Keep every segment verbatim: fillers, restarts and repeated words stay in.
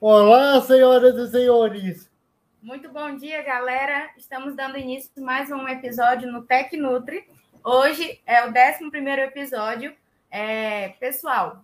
Olá, senhoras e senhores! Muito bom dia, galera! Estamos dando início a mais um episódio no Tecnutri. Hoje é o décimo primeiro episódio. É, pessoal,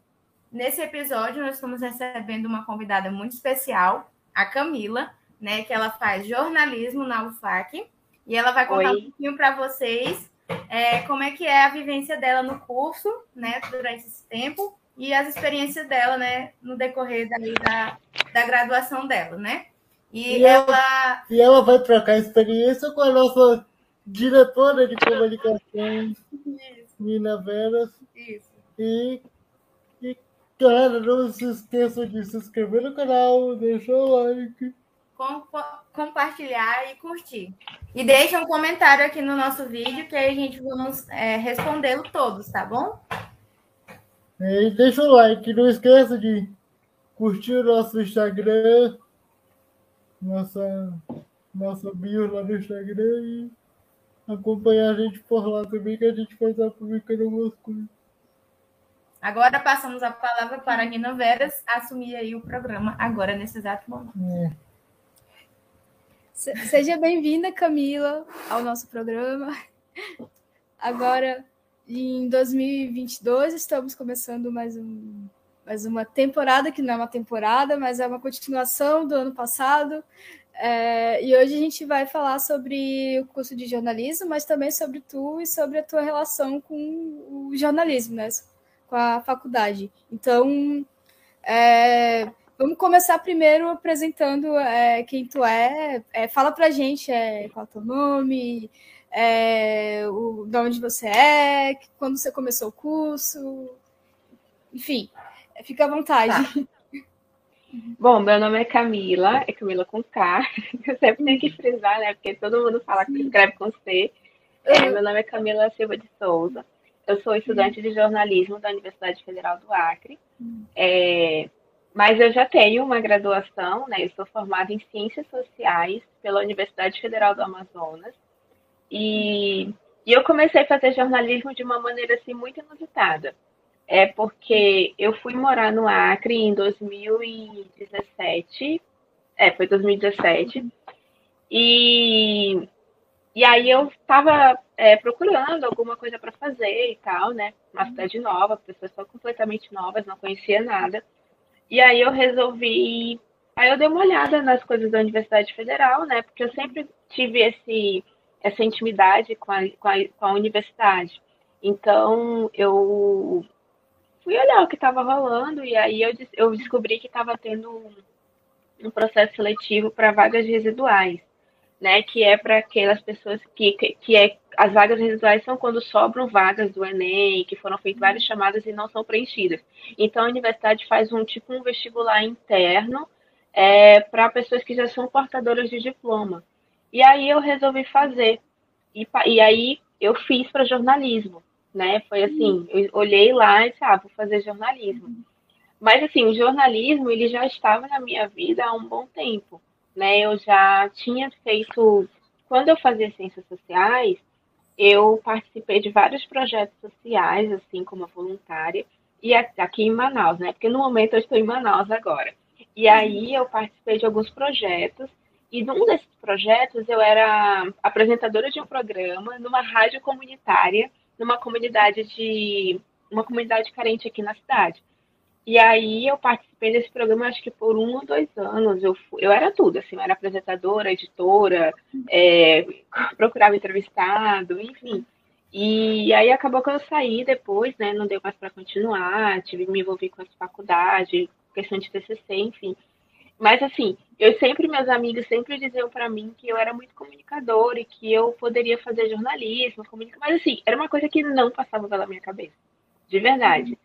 nesse episódio nós estamos recebendo uma convidada muito especial, a Camila, né, que ela faz jornalismo na U F A C, e ela vai contar Oi. um pouquinho para vocês é, como é que é a vivência dela no curso, né, durante esse tempo, e as experiências dela, né, no decorrer da, da, da graduação dela, né? E, e, ela, ela... e ela vai trocar experiência com a nossa diretora de comunicações, Nina Vera. Isso. E, e, cara, não se esqueça de se inscrever no canal, deixar o like, compartilhar e curtir. E deixa um comentário aqui no nosso vídeo, que aí a gente vamos é, respondê-lo todos, tá bom? E deixa o like, não esqueça de curtir o nosso Instagram, nossa, nossa bio lá no Instagram, e acompanhar a gente por lá também, que a gente vai estar publicando algumas coisas. Agora passamos a palavra para a Nina Veras assumir aí o programa agora, nesse exato momento. É. Seja bem-vinda, Camila, ao nosso programa. Agora, em dois mil e vinte e dois, estamos começando mais, um, mais uma temporada, que não é uma temporada, mas é uma continuação do ano passado. É, e hoje a gente vai falar sobre o curso de jornalismo, mas também sobre tu e sobre a tua relação com o jornalismo, né? Com a faculdade. Então, é, vamos começar primeiro apresentando é, quem tu é. é. Fala pra gente é, qual é o teu nome, é, o, de onde você é, quando você começou o curso. Enfim, fica à vontade. Tá. Bom, meu nome é Camila, é Camila com K. Eu sempre tenho que frisar, né? Porque todo mundo fala que escreve com C. É, meu nome é Camila Silva de Souza. Eu sou estudante de jornalismo da Universidade Federal do Acre. É... Mas eu já tenho uma graduação, né? Eu sou formada em Ciências Sociais pela Universidade Federal do Amazonas. E, e eu comecei a fazer jornalismo de uma maneira assim, muito inusitada. É porque eu fui morar no Acre em dois mil e dezessete. É, foi dois mil e dezessete. E, e aí eu estava é, procurando alguma coisa para fazer e tal, né? Uma cidade nova, pessoas só completamente novas, não conhecia nada. E aí eu resolvi, aí eu dei uma olhada nas coisas da Universidade Federal, né? Porque eu sempre tive esse, essa intimidade com a, com, a, com a universidade. Então, eu fui olhar o que estava rolando e aí eu, eu descobri que estava tendo um, um processo seletivo para vagas residuais, né? Que é para aquelas pessoas que, que, que é, as vagas residuais são quando sobram vagas do Enem, que foram feitas várias chamadas e não são preenchidas. Então, a universidade faz um tipo um vestibular interno é, para pessoas que já são portadoras de diploma. E aí eu resolvi fazer. E, e aí eu fiz para jornalismo, né? Foi assim, eu olhei lá e disse, ah, vou fazer jornalismo. Mas, assim, o jornalismo, ele já estava na minha vida há um bom tempo, né? Eu já tinha feito... Quando eu fazia ciências sociais, eu participei de vários projetos sociais, assim, como voluntária, e aqui em Manaus, né? Porque no momento eu estou em Manaus agora. E aí eu participei de alguns projetos, e num desses projetos eu era apresentadora de um programa numa rádio comunitária, numa comunidade de uma comunidade carente aqui na cidade. E aí eu participei desse programa, acho que por um ou dois anos, eu, fui, eu era tudo, assim, eu era apresentadora, editora, é, procurava entrevistado, enfim. E aí acabou que eu saí depois, né, não deu mais para continuar, tive me envolver com as faculdades, questão de T C C, enfim. Mas, assim, eu sempre, meus amigos sempre diziam para mim que eu era muito comunicadora e que eu poderia fazer jornalismo, mas, assim, era uma coisa que não passava pela minha cabeça, de verdade.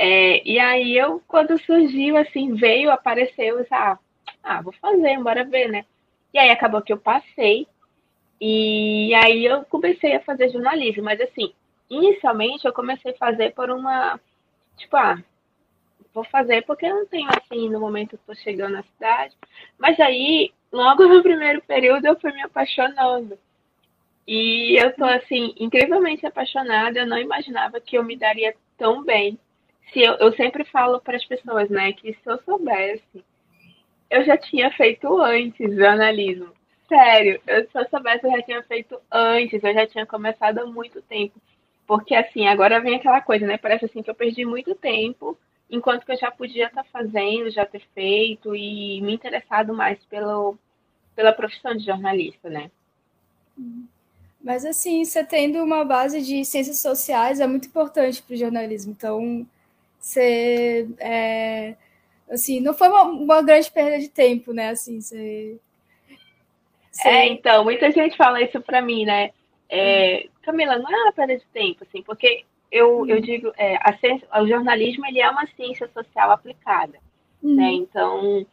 É, e aí eu, quando surgiu, assim, veio, apareceu, eu disse, ah, ah, vou fazer, bora ver, né? E aí acabou que eu passei, e aí eu comecei a fazer jornalismo, mas assim, inicialmente eu comecei a fazer por uma, tipo, ah, vou fazer porque eu não tenho, assim, no momento que estou chegando na cidade, mas aí, logo no primeiro período, eu fui me apaixonando. E eu tô, assim, incrivelmente apaixonada, eu não imaginava que eu me daria tão bem. Se eu, eu sempre falo para as pessoas, né, que se eu soubesse eu já tinha feito antes o jornalismo. Sério, eu, se eu soubesse, eu já tinha feito antes, eu já tinha começado há muito tempo. Porque, assim, agora vem aquela coisa, né? Parece assim que eu perdi muito tempo, enquanto que eu já podia estar fazendo, já ter feito e me interessado mais pelo, pela profissão de jornalista, né? Mas, assim, você tendo uma base de ciências sociais é muito importante para o jornalismo. Então, você... É, assim, não foi uma, uma grande perda de tempo, né? Assim, você... você... É, então, muita gente fala isso para mim, né? É, Camila, não é uma perda de tempo, assim, porque eu, eu digo, é, a ciência, o jornalismo ele é uma ciência social aplicada, uhum. né? Então,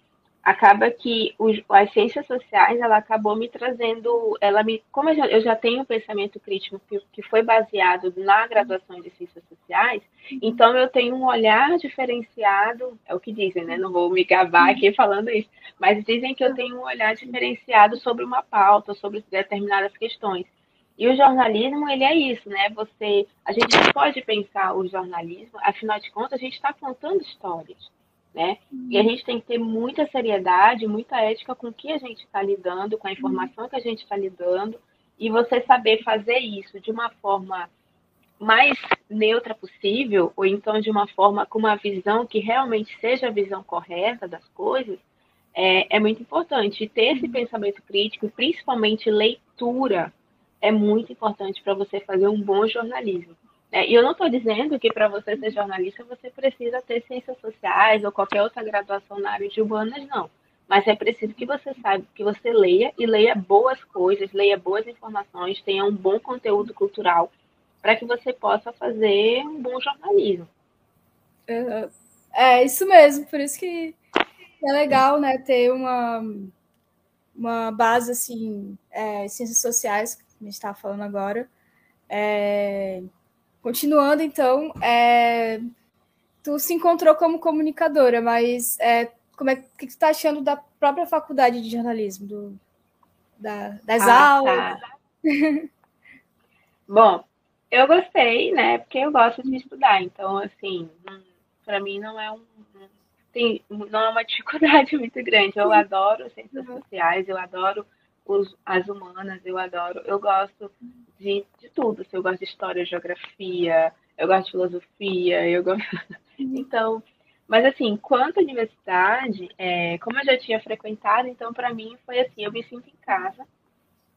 acaba que os, as ciências sociais, ela acabou me trazendo, ela me, como eu já, eu já tenho um pensamento crítico que, que foi baseado na graduação de ciências sociais, uhum. então eu tenho um olhar diferenciado, é o que dizem, né? Não vou me gabar aqui falando isso, mas dizem que eu tenho um olhar diferenciado sobre uma pauta, sobre determinadas questões. E o jornalismo, ele é isso, né? Você, a gente não pode pensar o jornalismo, afinal de contas, a gente está contando histórias, né? E a gente tem que ter muita seriedade, muita ética com o que a gente está lidando, com a informação que a gente está lidando, e você saber fazer isso de uma forma mais neutra possível, ou então de uma forma com uma visão que realmente seja a visão correta das coisas, é, é muito importante. E ter esse pensamento crítico, principalmente leitura, é muito importante para você fazer um bom jornalismo. Né? E eu não estou dizendo que para você ser jornalista você precisa ter ciências sociais ou qualquer outra graduação na área de humanas, não. Mas é preciso que você saiba, que você leia e leia boas coisas, leia boas informações, tenha um bom conteúdo cultural para que você possa fazer um bom jornalismo. É, é isso mesmo, por isso que é legal, né, ter uma, uma base assim, é, ciências sociais, a gente estava falando agora. É... Continuando, então, é... tu se encontrou como comunicadora, mas é... como é que tu está achando da própria faculdade de jornalismo? Do... Da... Das ah, aulas? Tá. Bom, eu gostei, né? Porque eu gosto de estudar. Então, assim, para mim não é um... Tem... não é uma dificuldade muito grande. Eu adoro ciências uhum. sociais, eu adoro... as humanas, eu adoro, eu gosto de, de tudo, eu gosto de história, geografia, eu gosto de filosofia, eu gosto... Então, mas assim, quanto à universidade, é, como eu já tinha frequentado, então para mim foi assim, eu me sinto em casa,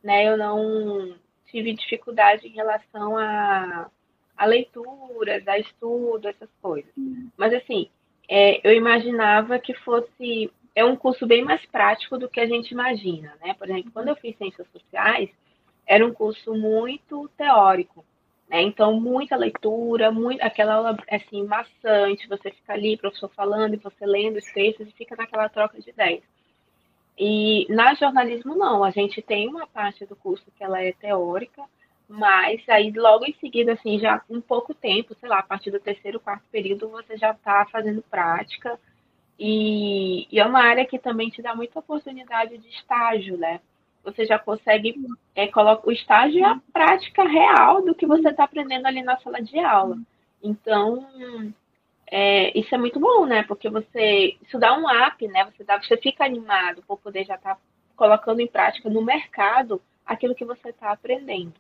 né, eu não tive dificuldade em relação a, a leituras, a estudo, essas coisas, mas assim, é, eu imaginava que fosse... É um curso bem mais prático do que a gente imagina, né? Por exemplo, quando eu fiz Ciências Sociais, era um curso muito teórico, né? Então, muita leitura, muito, aquela aula, assim, maçante, você fica ali, professor falando, e você lendo os textos, e fica naquela troca de ideias. E, na jornalismo, não. A gente tem uma parte do curso que ela é teórica, mas aí, logo em seguida, assim, já em pouco tempo, sei lá, a partir do terceiro, quarto período, você já está fazendo prática. E, e é uma área que também te dá muita oportunidade de estágio, né? Você já consegue, é, coloca, o estágio é a prática real do que você está aprendendo ali na sala de aula. Então, é, isso é muito bom, né? Porque você, isso dá um up, né? Você, dá, você fica animado por poder já estar tá colocando em prática no mercado aquilo que você está aprendendo,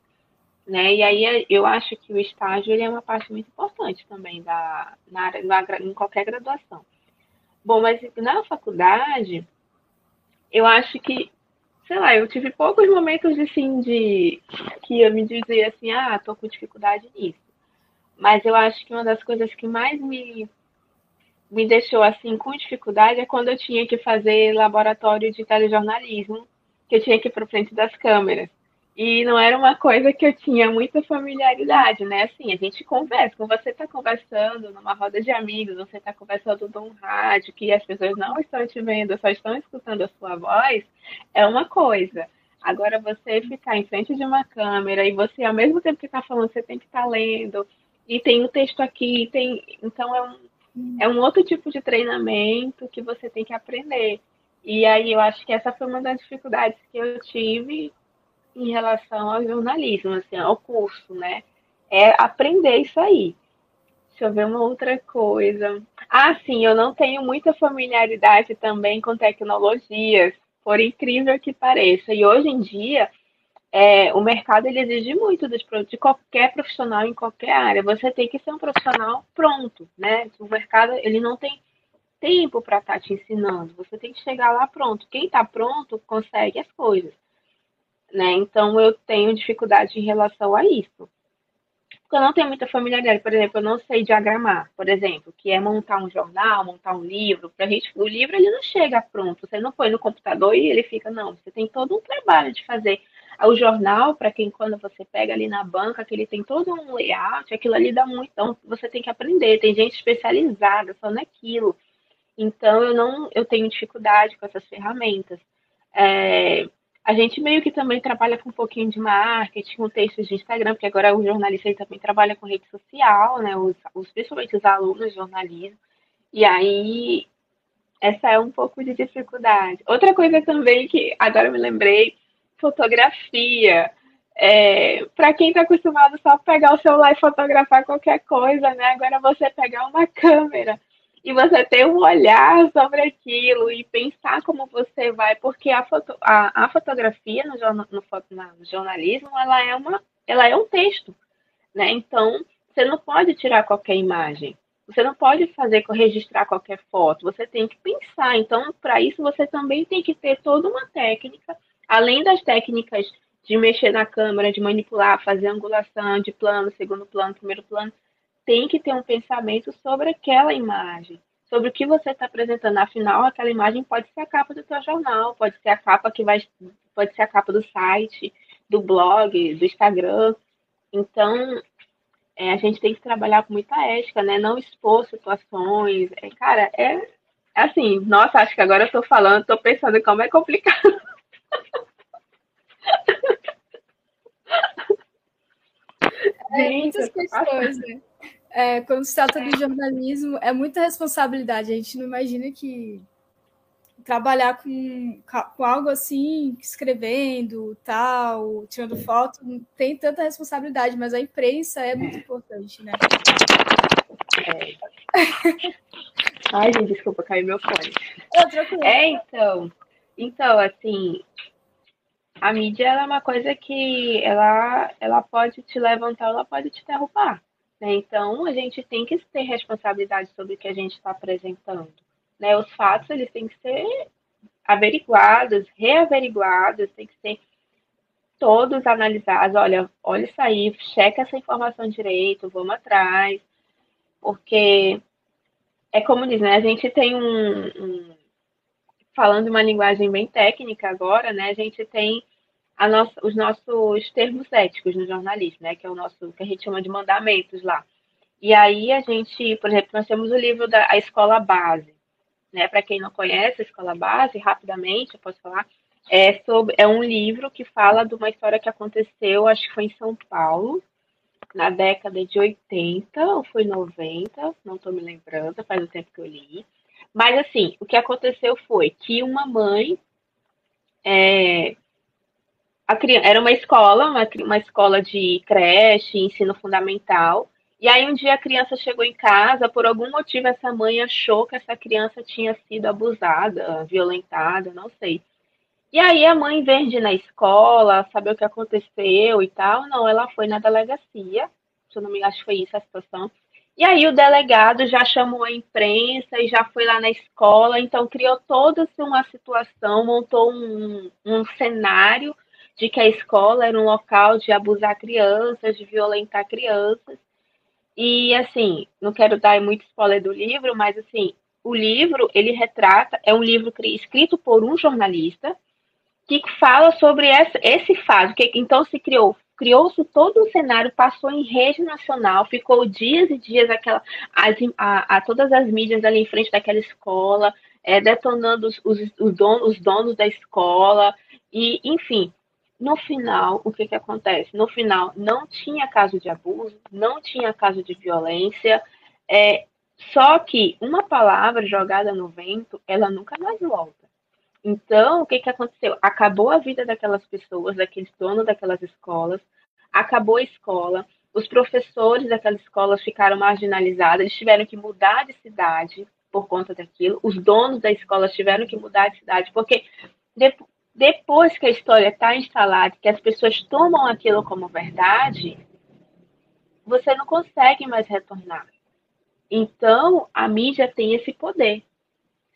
né? E aí eu acho que o estágio ele é uma parte muito importante também da, na área, na, em qualquer graduação. Bom, mas na faculdade, eu acho que, sei lá, eu tive poucos momentos, assim, de que eu me dizia assim, ah, tô com dificuldade nisso. Mas eu acho que uma das coisas que mais me, me deixou, assim, com dificuldade é quando eu tinha que fazer laboratório de telejornalismo, que eu tinha que ir para frente das câmeras. E não era uma coisa que eu tinha muita familiaridade, né? Assim, a gente conversa. Quando você está conversando numa roda de amigos, você está conversando num rádio, que as pessoas não estão te vendo, só estão escutando a sua voz, é uma coisa. Agora, você ficar em frente de uma câmera e você, ao mesmo tempo que está falando, você tem que estar lendo. E tem um texto aqui, tem... Então, é um, é um outro tipo de treinamento que você tem que aprender. E aí, eu acho que essa foi uma das dificuldades que eu tive... em relação ao jornalismo, assim, ao curso, né? É aprender isso aí. Deixa eu ver uma outra coisa. Ah, sim, eu não tenho muita familiaridade também com tecnologias, por incrível que pareça. E hoje em dia, é, o mercado ele exige muito dos, de qualquer profissional em qualquer área. Você tem que ser um profissional pronto, né? O mercado ele não tem tempo para estar tá te ensinando. Você tem que chegar lá pronto. Quem está pronto consegue as coisas, né? Então, eu tenho dificuldade em relação a isso. Porque eu não tenho muita familiaridade, por exemplo, eu não sei diagramar, por exemplo, que é montar um jornal, montar um livro. Pra gente, o livro ele não chega pronto, você não põe no computador e ele fica, não, você tem todo um trabalho de fazer. O jornal, para quem quando você pega ali na banca, que ele tem todo um layout, aquilo ali dá muito, então você tem que aprender, tem gente especializada só naquilo. Então eu não, eu tenho dificuldade com essas ferramentas. É... A gente meio que também trabalha com um pouquinho de marketing, com textos de Instagram, porque agora o jornalista também trabalha com rede social, né? Os, os, principalmente os alunos de jornalismo. E aí, essa é um pouco de dificuldade. Outra coisa também que agora me lembrei, fotografia. É, para quem está acostumado só a pegar o celular e fotografar qualquer coisa, né? Agora você pegar uma câmera e você ter um olhar sobre aquilo e pensar como você vai, porque a, foto, a, a fotografia no, no, no jornalismo, ela é, uma, ela é um texto, né? Então, você não pode tirar qualquer imagem, você não pode fazer, registrar qualquer foto, você tem que pensar. Então, para isso, você também tem que ter toda uma técnica, além das técnicas de mexer na câmera, de manipular, fazer angulação de plano, segundo plano, primeiro plano. Tem que ter um pensamento sobre aquela imagem, sobre o que você está apresentando. Afinal, aquela imagem pode ser a capa do seu jornal, pode ser a capa que vai, pode ser a capa do site, do blog, do Instagram. Então, é, a gente tem que trabalhar com muita ética, né? Não expor situações. É, cara, é assim, nossa, acho que agora eu estou falando, estou pensando como é complicado. É, gente, muitas questões, né? É, quando se trata de jornalismo, é muita responsabilidade. A gente não imagina que trabalhar com, com algo assim, escrevendo, tal, tirando foto, não tem tanta responsabilidade, mas a imprensa é muito importante, né? É. Ai, gente, desculpa, caiu meu fone. Oh, é, então, então, assim... A mídia ela é uma coisa que ela, ela pode te levantar, ela pode te derrubar, né? Então, a gente tem que ter responsabilidade sobre o que a gente está apresentando, né? Os fatos, eles têm que ser averiguados, reaveriguados, tem que ser todos analisados. Olha, olha isso aí, checa essa informação direito, vamos atrás, porque é como diz, né? A gente tem um... um falando uma linguagem bem técnica agora, né? A gente tem a nossa, os nossos termos éticos no jornalismo, né? Que é o nosso, que a gente chama de mandamentos lá. E aí a gente, por exemplo, nós temos o livro da a Escola Base, né? Para quem não conhece a Escola Base, rapidamente eu posso falar, é sobre é um livro que fala de uma história que aconteceu, acho que foi em São Paulo, na década de oitenta ou foi noventa, não estou me lembrando, faz um tempo que eu li. Mas, assim, o que aconteceu foi que uma mãe, é, a criança, era uma escola, uma, uma escola de creche, ensino fundamental, e aí um dia a criança chegou em casa, por algum motivo essa mãe achou que essa criança tinha sido abusada, violentada, não sei. E aí a mãe, em vez de ir na escola, saber o que aconteceu e tal, não, ela foi na delegacia, se eu não me engano, acho que foi isso a situação. E aí o delegado já chamou a imprensa e já foi lá na escola, então criou toda uma situação, montou um, um cenário de que a escola era um local de abusar crianças, de violentar crianças. E assim, não quero dar muito spoiler do livro, mas assim, o livro, ele retrata, é um livro escrito por um jornalista que fala sobre essa, esse fato, que então se criou Criou-se todo um cenário, passou em rede nacional, ficou dias e dias aquela, as, a, a todas as mídias ali em frente daquela escola, é, detonando os, os, os, donos, os donos da escola. E, enfim, no final, o que, que acontece? No final, não tinha caso de abuso, não tinha caso de violência, é, só que uma palavra jogada no vento, ela nunca mais volta. Então, o que, que aconteceu? Acabou a vida daquelas pessoas, daqueles donos daquelas escolas, acabou a escola, Os professores daquelas escolas ficaram marginalizados, eles tiveram que mudar de cidade por conta daquilo, os donos da escola tiveram que mudar de cidade, porque de, depois que a história está instalada, que as pessoas tomam aquilo como verdade, você não consegue mais retornar. Então, a mídia tem esse poder.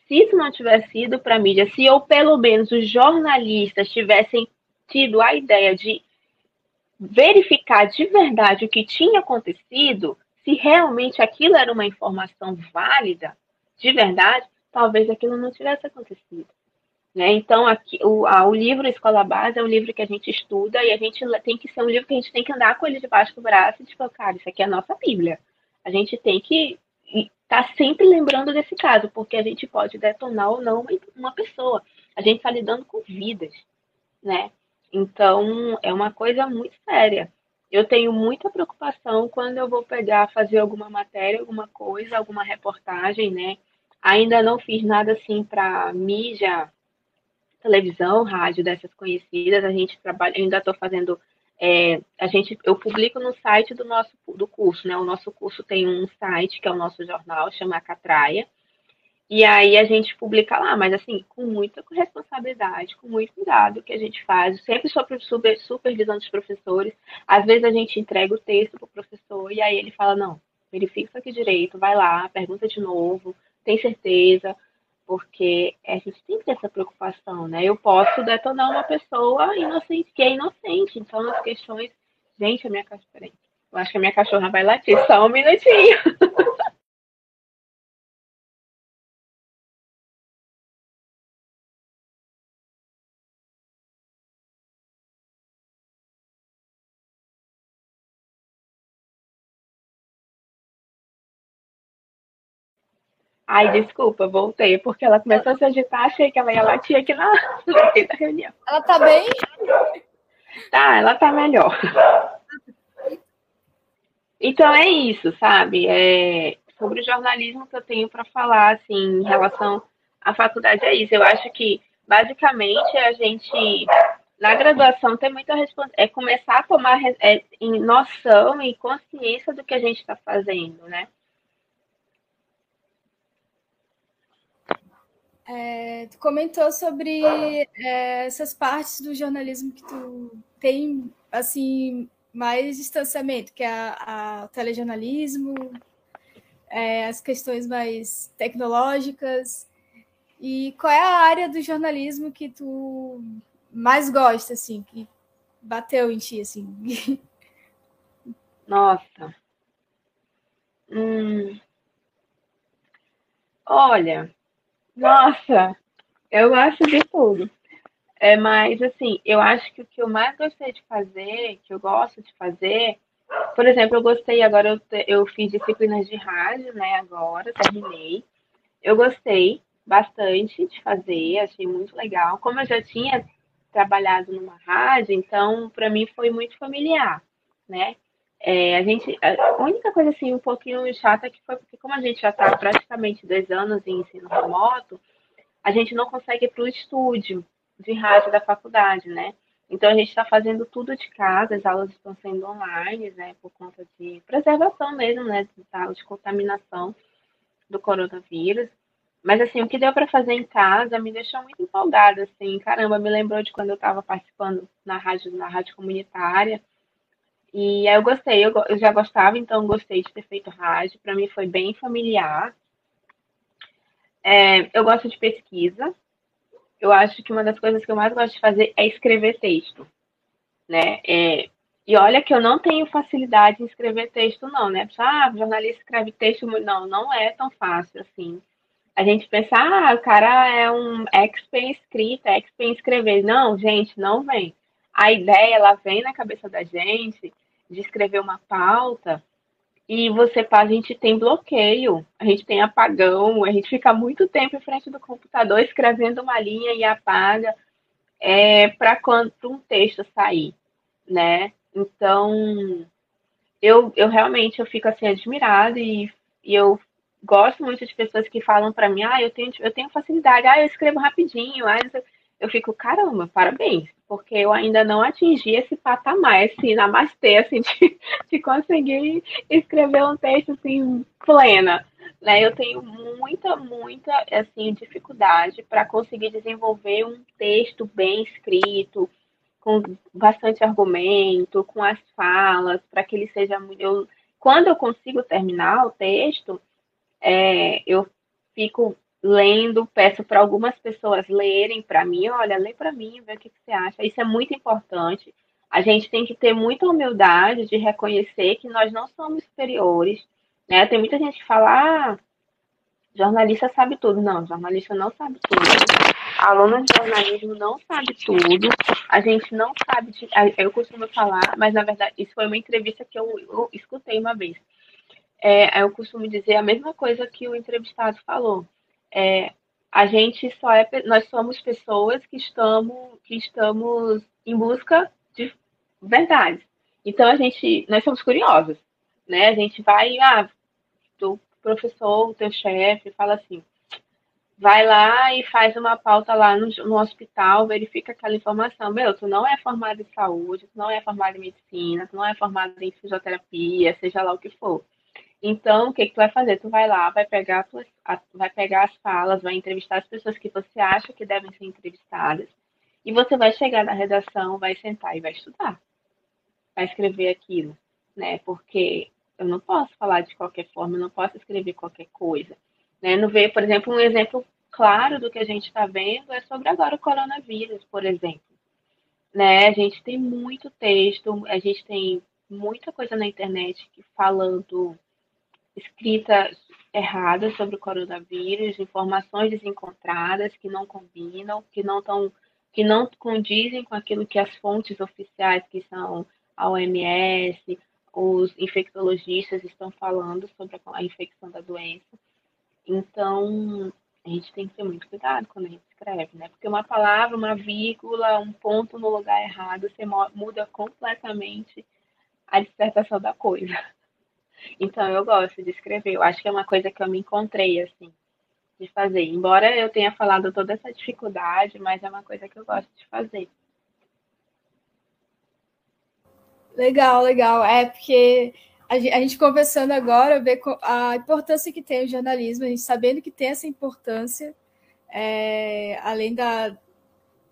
Se isso não tivesse sido para a mídia, se ou pelo menos os jornalistas tivessem tido a ideia de verificar de verdade o que tinha acontecido, se realmente aquilo era uma informação válida, de verdade, talvez aquilo não tivesse acontecido. Né? Então, aqui, o, a, o livro Escola Base é um livro que a gente estuda e a gente tem que ser um livro que a gente tem que andar com ele debaixo do braço e tipo, cara, isso aqui é a nossa Bíblia. A gente tem que estar tá sempre lembrando desse caso, porque a gente pode detonar ou não uma pessoa. A gente está lidando com vidas, né? Então, é uma coisa muito séria. Eu tenho muita preocupação quando eu vou pegar, fazer alguma matéria, alguma coisa, alguma reportagem, né? Ainda não fiz nada assim para mídia, televisão, rádio, dessas conhecidas. A gente trabalha, ainda estou fazendo, é, a gente, eu publico no site do nosso do curso, né? O nosso curso tem um site que é o nosso jornal, chama Catraia. E aí a gente publica lá, mas assim, com muita responsabilidade, com muito cuidado que a gente faz, sempre sob supervisão dos professores. Às vezes a gente entrega o texto para o professor e aí ele fala, não, verifica isso aqui direito, vai lá, pergunta de novo, tem certeza, porque a gente tem que ter essa preocupação, né? Eu posso detonar uma pessoa inocente, que é inocente, então as questões... Gente, a minha cachorra... Peraí, eu acho que a minha cachorra vai latir, só um minutinho. Ai, desculpa, voltei, porque ela começou a se agitar, achei que ela ia latir aqui na reunião. Ela tá bem? Tá, ela tá melhor. Então é isso, sabe? É sobre o jornalismo que eu tenho para falar, assim, em relação à faculdade é isso. Eu acho que, basicamente, a gente, na graduação, tem muita responsabilidade, é começar a tomar é, em noção e consciência do que a gente está fazendo, né? É, tu comentou sobre é, essas partes do jornalismo que tu tem assim, mais distanciamento, que é o telejornalismo, é, as questões mais tecnológicas. E qual é a área do jornalismo que tu mais gosta, assim, que bateu em ti, assim? Nossa. Hum. Olha... Nossa, eu gosto de tudo. É, mas, assim, eu acho que o que eu mais gostei de fazer, que eu gosto de fazer, por exemplo, eu gostei, agora eu, eu fiz disciplinas de rádio, né, agora, terminei. Eu gostei bastante de fazer, achei muito legal. Como eu já tinha trabalhado numa rádio, então, para mim, foi muito familiar, né? É, a gente, a única coisa assim um pouquinho chata que foi porque como a gente já está praticamente dois anos em ensino remoto, a gente não consegue ir para o estúdio de rádio da faculdade, né? Então a gente está fazendo tudo de casa, as aulas estão sendo online, né? Por conta de preservação mesmo, né? De contaminação do coronavírus. Mas assim, o que deu para fazer em casa me deixou muito empolgada, assim, caramba, me lembrou de quando eu estava participando na rádio, na rádio comunitária. E aí eu gostei, eu, eu já gostava, então gostei de ter feito rádio, para mim foi bem familiar. É, eu gosto de pesquisa, eu acho que uma das coisas que eu mais gosto de fazer é escrever texto, né? É, e olha que eu não tenho facilidade em escrever texto não, né? Ah, jornalista escreve texto, não, não é tão fácil assim. A gente pensa, ah, o cara é um expert em escrita, expert em escrever. Não, gente, não vem. A ideia, ela vem na cabeça da gente de escrever uma pauta e você, a gente tem bloqueio, a gente tem apagão, a gente fica muito tempo em frente do computador escrevendo uma linha e apaga é, para quando um texto sair, né? Então, eu, eu realmente eu fico assim admirada e, e eu gosto muito de pessoas que falam para mim, ah, eu tenho, eu tenho facilidade, ah, eu escrevo rapidinho, ah, eu fico, caramba, parabéns. porque eu ainda não atingi esse patamar, esse namastê, assim, de, de conseguir escrever um texto, assim, plena. Né? Eu tenho muita, muita, assim, dificuldade para conseguir desenvolver um texto bem escrito, com bastante argumento, com as falas, para que ele seja... Eu, quando eu consigo terminar o texto, é, eu fico... lendo, peço para algumas pessoas lerem para mim, olha, lê para mim, vê o que, que você acha. Isso é muito importante. A gente tem que ter muita humildade de reconhecer que nós não somos superiores, né? Tem muita gente que fala, ah, jornalista sabe tudo. Não, jornalista não sabe tudo. Aluno de jornalismo não sabe tudo. A gente não sabe, de... eu costumo falar, mas na verdade, isso foi uma entrevista que eu, eu escutei uma vez. É, eu costumo dizer a mesma coisa que o entrevistado falou. É, a gente só é, nós somos pessoas que estamos, que estamos em busca de verdade. Então, a gente, nós somos curiosos, né? A gente vai, ah, o professor, o teu chefe, fala assim, vai lá e faz uma pauta lá no, no hospital, verifica aquela informação. Meu, tu não é formado em saúde, tu não é formado em medicina, tu não é formado em fisioterapia, seja lá o que for. Então, o que, que tu vai fazer? Tu vai lá, vai pegar, vai pegar as falas, vai entrevistar as pessoas que você acha que devem ser entrevistadas. E você vai chegar na redação, vai sentar e vai estudar. Vai escrever aquilo, né? Porque eu não posso falar de qualquer forma, eu não posso escrever qualquer coisa. Né? Não veio, por exemplo, um exemplo claro do que a gente está vendo é sobre agora o coronavírus, por exemplo. Né? A gente tem muito texto, a gente tem muita coisa na internet que falando... escrita errada sobre o coronavírus, informações desencontradas que não combinam, que não tão, que não condizem com aquilo que as fontes oficiais, que são a O M S, os infectologistas estão falando sobre a infecção da doença. Então, a gente tem que ter muito cuidado quando a gente escreve, né? Porque uma palavra, uma vírgula, um ponto no lugar errado, você muda completamente a dissertação da coisa. Então, eu gosto de escrever. Eu acho que é uma coisa que eu me encontrei, assim, de fazer. Embora eu tenha falado toda essa dificuldade, mas é uma coisa que eu gosto de fazer. Legal, legal. É porque a gente conversando agora, ver a importância que tem o jornalismo, a gente sabendo que tem essa importância, é, além da,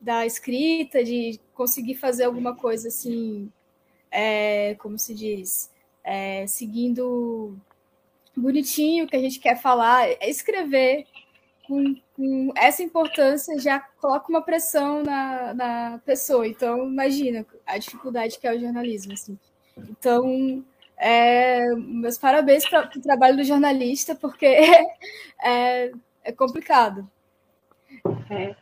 da escrita, de conseguir fazer alguma coisa assim, é, como se diz... É, seguindo bonitinho o que a gente quer falar, é escrever com, com essa importância já coloca uma pressão na, na pessoa. Então, imagina a dificuldade que é o jornalismo. Assim. Então, é, meus parabéns para o trabalho do jornalista, porque é, é complicado. É,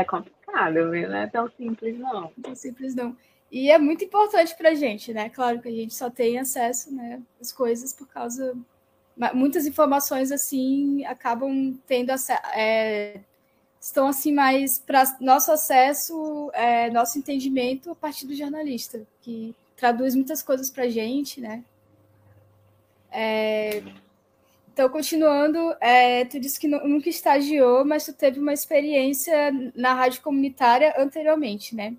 é complicado, viu? Não é tão simples, não. Não é tão simples, não. E é muito importante para a gente, né? Claro que a gente só tem acesso, né, às coisas por causa... Muitas informações, assim, acabam tendo acesso... É, estão, assim, mais para nosso acesso, é, nosso entendimento a partir do jornalista, que traduz muitas coisas para a gente, né? É, então, continuando, é, tu disse que nunca estagiou, mas tu teve uma experiência na rádio comunitária anteriormente, né?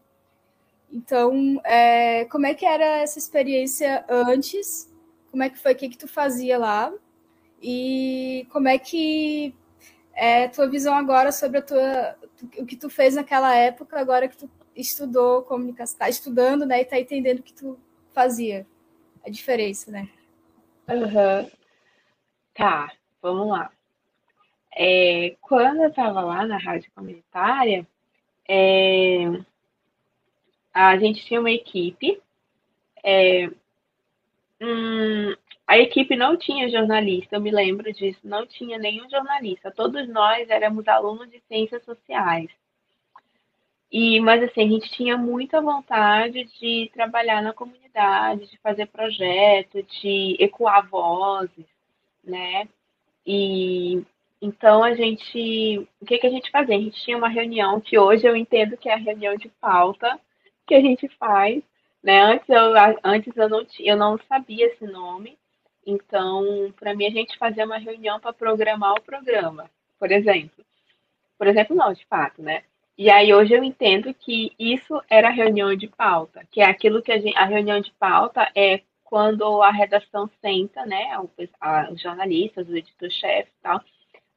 Então, é, como é que era essa experiência antes? Como é que foi? O que, que tu fazia lá? E como é que é a tua visão agora sobre a tua, o que tu fez naquela época, agora que tu estudou comunicação, está estudando, né, e está entendendo o que tu fazia? A diferença, né? Uhum. Tá, vamos lá. É, quando eu estava lá na rádio comunitária, é... a gente tinha uma equipe, é, hum, a equipe não tinha jornalista, eu me lembro disso, não tinha nenhum jornalista, todos nós éramos alunos de ciências sociais, e, mas assim, a gente tinha muita vontade de trabalhar na comunidade, de fazer projeto, de ecoar vozes, né, e... Então, a gente, o que, que a gente fazia? A gente tinha uma reunião, que hoje eu entendo que é a reunião de pauta que a gente faz, né? Antes eu, antes eu, não, eu não sabia esse nome, então, para mim, a gente fazia uma reunião para programar o programa, por exemplo. Por exemplo, não, de fato, né? E aí hoje eu entendo que isso era a reunião de pauta, que é aquilo que a, gente, a reunião de pauta é quando a redação senta, né, os jornalistas, os editores-chefes e tal,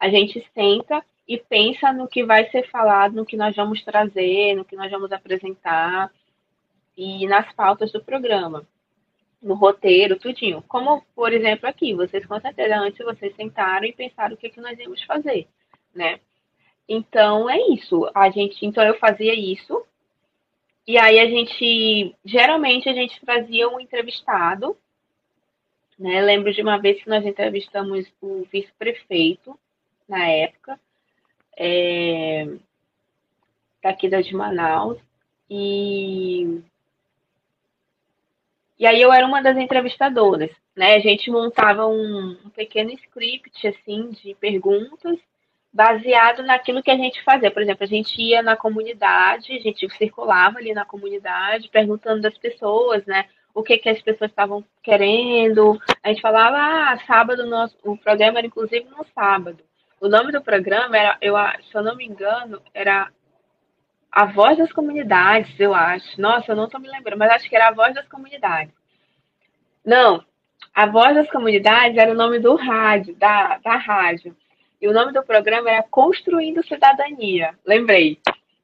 a gente senta e pensa no que vai ser falado, no que nós vamos trazer, no que nós vamos apresentar e nas pautas do programa, no roteiro, tudinho. Como, por exemplo, aqui, vocês com certeza antes vocês sentaram e pensaram o que, que nós íamos fazer, né? Então, é isso. A gente, então, eu fazia isso. E aí, a gente... Geralmente, a gente trazia um entrevistado. Né? Lembro de uma vez que nós entrevistamos o vice-prefeito, na época, é, daqui da de Manaus. E... E aí, eu era uma das entrevistadoras. Né? A gente montava um, um pequeno script, assim, de perguntas, baseado naquilo que a gente fazia. Por exemplo, a gente ia na comunidade, a gente circulava ali na comunidade, perguntando das pessoas, né, o que, que as pessoas estavam querendo. A gente falava, ah, sábado, nosso... o programa era inclusive no sábado. O nome do programa era, eu, se eu não me engano, era A Voz das Comunidades, eu acho. Nossa, eu não estou me lembrando, mas acho que era A Voz das Comunidades. Não, A Voz das Comunidades era o nome do rádio, da, da rádio. E o nome do programa era Construindo Cidadania, lembrei.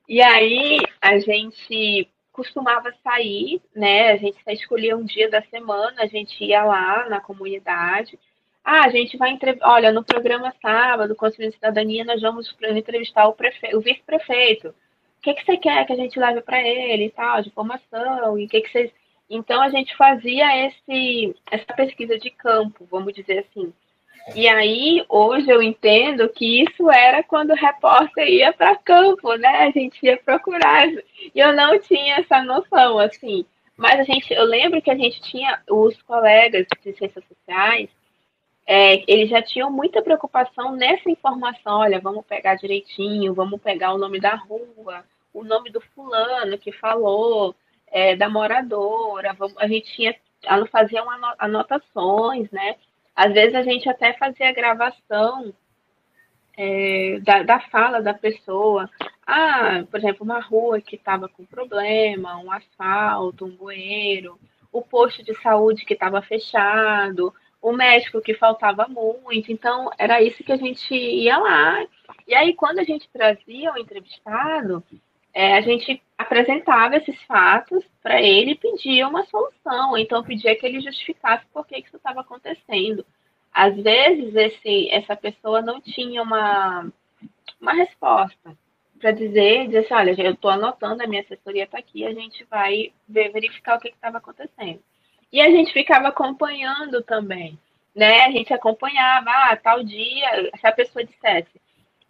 E aí a gente costumava sair, né? A gente escolhia um dia da semana, a gente ia lá na comunidade. Ah, a gente vai entrevistar... Olha, no programa sábado, Construindo Cidadania, nós vamos entrevistar o, prefe... o vice-prefeito. O que, que você quer que a gente leve para ele e tal, de formação? E que que vocês... Então, a gente fazia esse... essa pesquisa de campo, vamos dizer assim. E aí, hoje eu entendo que isso era quando o repórter ia para campo, né? A gente ia procurar. E eu não tinha essa noção, assim. Mas a gente, eu lembro que a gente tinha os colegas de ciências sociais, é, eles já tinham muita preocupação nessa informação. Olha, vamos pegar direitinho, vamos pegar o nome da rua, o nome do fulano que falou, é, da moradora. Vamos, a gente tinha, ela fazia uma, anotações, né? Às vezes a gente até fazia a gravação é, da, da fala da pessoa. Ah, por exemplo, uma rua que estava com problema, um asfalto, um bueiro, o posto de saúde que estava fechado, o médico que faltava muito. Então, era isso que a gente ia lá. E aí, quando a gente trazia o entrevistado, é, a gente apresentava esses fatos para ele e pedia uma solução, então pedia que ele justificasse por que isso estava acontecendo. Às vezes, esse, essa pessoa não tinha uma, uma resposta para dizer, dizer assim, olha, eu estou anotando, a minha assessoria está aqui, a gente vai ver, verificar o que estava acontecendo. E a gente ficava acompanhando também, né? A gente acompanhava, ah, tal dia, se a pessoa dissesse,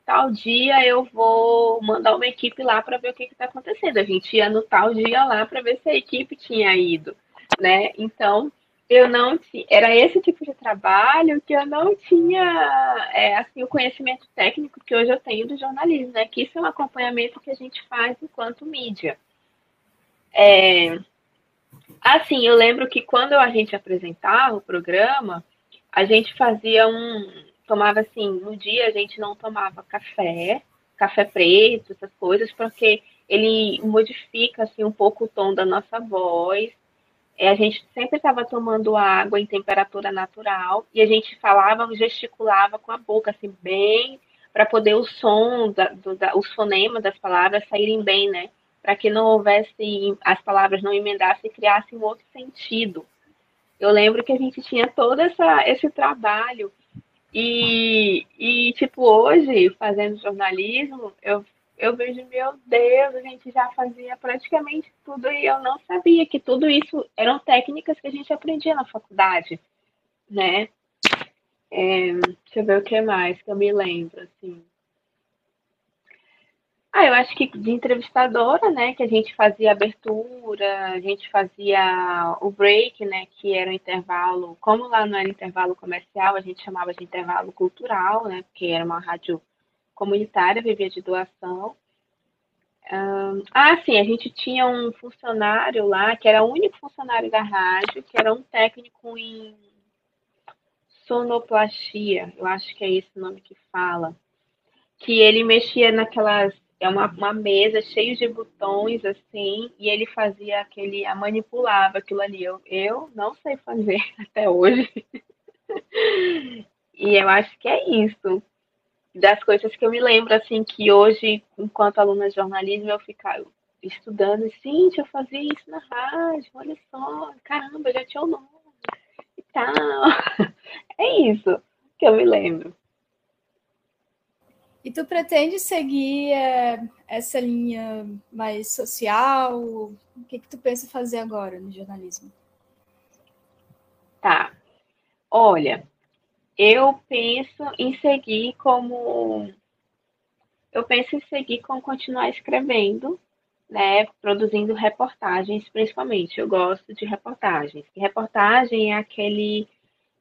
tal dia eu vou mandar uma equipe lá para ver o que está acontecendo. A gente ia no tal dia lá para ver se a equipe tinha ido, né? Então, eu não tinha... Era esse tipo de trabalho que eu não tinha, é, assim, o conhecimento técnico que hoje eu tenho do jornalismo, né? Que isso é um acompanhamento que a gente faz enquanto mídia. É... Assim, eu lembro que quando a gente apresentava o programa, a gente fazia um... tomava assim, no dia a gente não tomava café, café preto, essas coisas, porque ele modifica assim um pouco o tom da nossa voz. É, a gente sempre estava tomando água em temperatura natural e a gente falava, gesticulava com a boca assim bem, para poder o som, da, do, da, os fonemas das palavras saírem bem, né? Para que não houvesse, as palavras não emendassem e criassem um outro sentido. Eu lembro que a gente tinha todo essa, esse trabalho. E, e, tipo, hoje, fazendo jornalismo, eu, eu vejo, meu Deus, a gente já fazia praticamente tudo e eu não sabia que tudo isso eram técnicas que a gente aprendia na faculdade, né? É, deixa eu ver o que mais que eu me lembro, assim. Ah, eu acho que de entrevistadora, né, que a gente fazia abertura, a gente fazia o break, né, que era o intervalo, como lá não era intervalo comercial, a gente chamava de intervalo cultural, né, porque era uma rádio comunitária, vivia de doação. Ah, sim, a gente tinha um funcionário lá, que era o único funcionário da rádio, que era um técnico em sonoplastia, eu acho que é esse o nome que fala, que ele mexia naquelas É uma, uma mesa cheia de botões, assim, e ele fazia aquele, a manipulava aquilo ali. Eu, eu não sei fazer até hoje. E eu acho que é isso. Das coisas que eu me lembro, assim, que hoje, enquanto aluna de jornalismo, eu ficava estudando. E, gente, eu fazia isso na rádio, olha só, caramba, já tinha o nome e tal. É isso que eu me lembro. E tu pretende seguir é, essa linha mais social? O que que tu pensa fazer agora no jornalismo? Tá. Olha, eu penso em seguir como... Eu penso em seguir como continuar escrevendo, né? Produzindo reportagens, principalmente. Eu gosto de reportagens. E reportagem é aquele,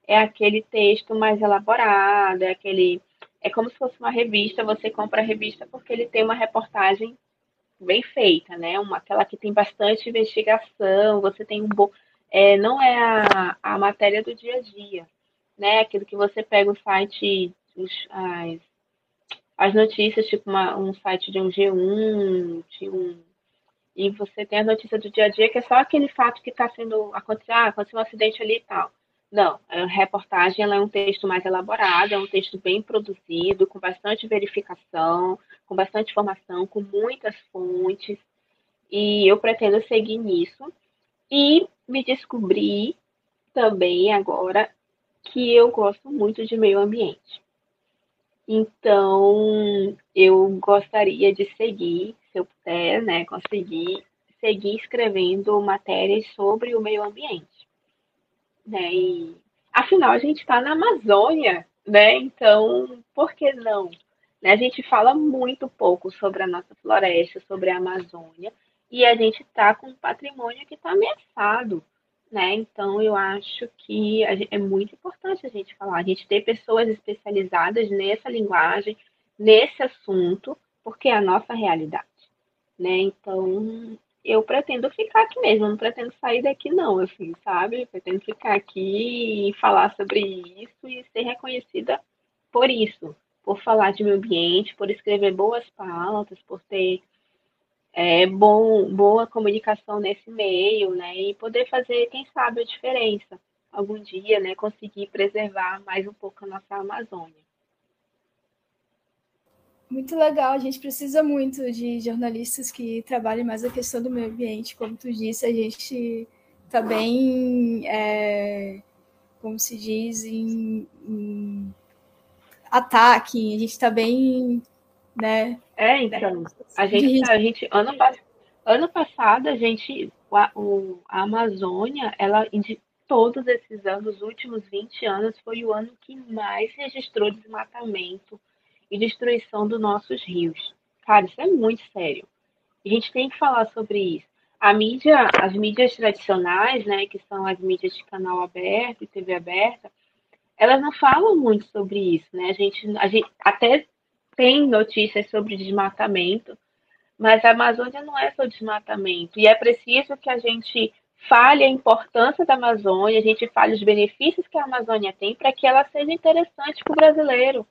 é aquele texto mais elaborado, é aquele... É como se fosse uma revista, você compra a revista porque ele tem uma reportagem bem feita, né? Uma, aquela que tem bastante investigação, você tem um bom... É, não é a, a matéria do dia a dia, né? Aquilo que você pega o site, os, as, as notícias, tipo uma, um site de um G um, de um... E você tem a notícia do dia a dia, que é só aquele fato que está sendo... Aconteceu, ah, aconteceu um acidente ali e tal. Não, a reportagem ela é um texto mais elaborado, é um texto bem produzido, com bastante verificação, com bastante informação, com muitas fontes. E eu pretendo seguir nisso. E me descobri também agora que eu gosto muito de meio ambiente. Então, eu gostaria de seguir, se eu puder, né, conseguir, seguir escrevendo matérias sobre o meio ambiente. Né? E, afinal, a gente está na Amazônia, né? Então, por que não? Né? A gente fala muito pouco sobre a nossa floresta, sobre a Amazônia, e a gente está com um patrimônio que está ameaçado, né? Então, eu acho que a gente, é muito importante a gente falar, a gente ter pessoas especializadas nessa linguagem, nesse assunto, porque é a nossa realidade, né? Então... Eu pretendo ficar aqui mesmo, não pretendo sair daqui não, assim, sabe? Eu pretendo ficar aqui e falar sobre isso e ser reconhecida por isso, por falar de meio ambiente, por escrever boas pautas, por ter é, bom, boa comunicação nesse meio, né? E poder fazer, quem sabe, a diferença algum dia, né? Conseguir preservar mais um pouco a nossa Amazônia. Muito legal, a gente precisa muito de jornalistas que trabalhem mais a questão do meio ambiente, como tu disse, a gente está bem, é, como se diz, em, em ataque, a gente está bem, né? É, então, a gente, a gente ano, ano passado, a gente, a, a Amazônia, ela, de todos esses anos, os últimos vinte anos, foi o ano que mais registrou desmatamento e destruição dos nossos rios. Cara, isso é muito sério. A gente tem que falar sobre isso. A mídia, as mídias tradicionais, né, que são as mídias de canal aberto e T V aberta, elas não falam muito sobre isso, né? A gente, a gente até tem notícias sobre desmatamento, mas a Amazônia não é só desmatamento. E é preciso que a gente fale a importância da Amazônia, a gente fale os benefícios que a Amazônia tem para que ela seja interessante para o brasileiro.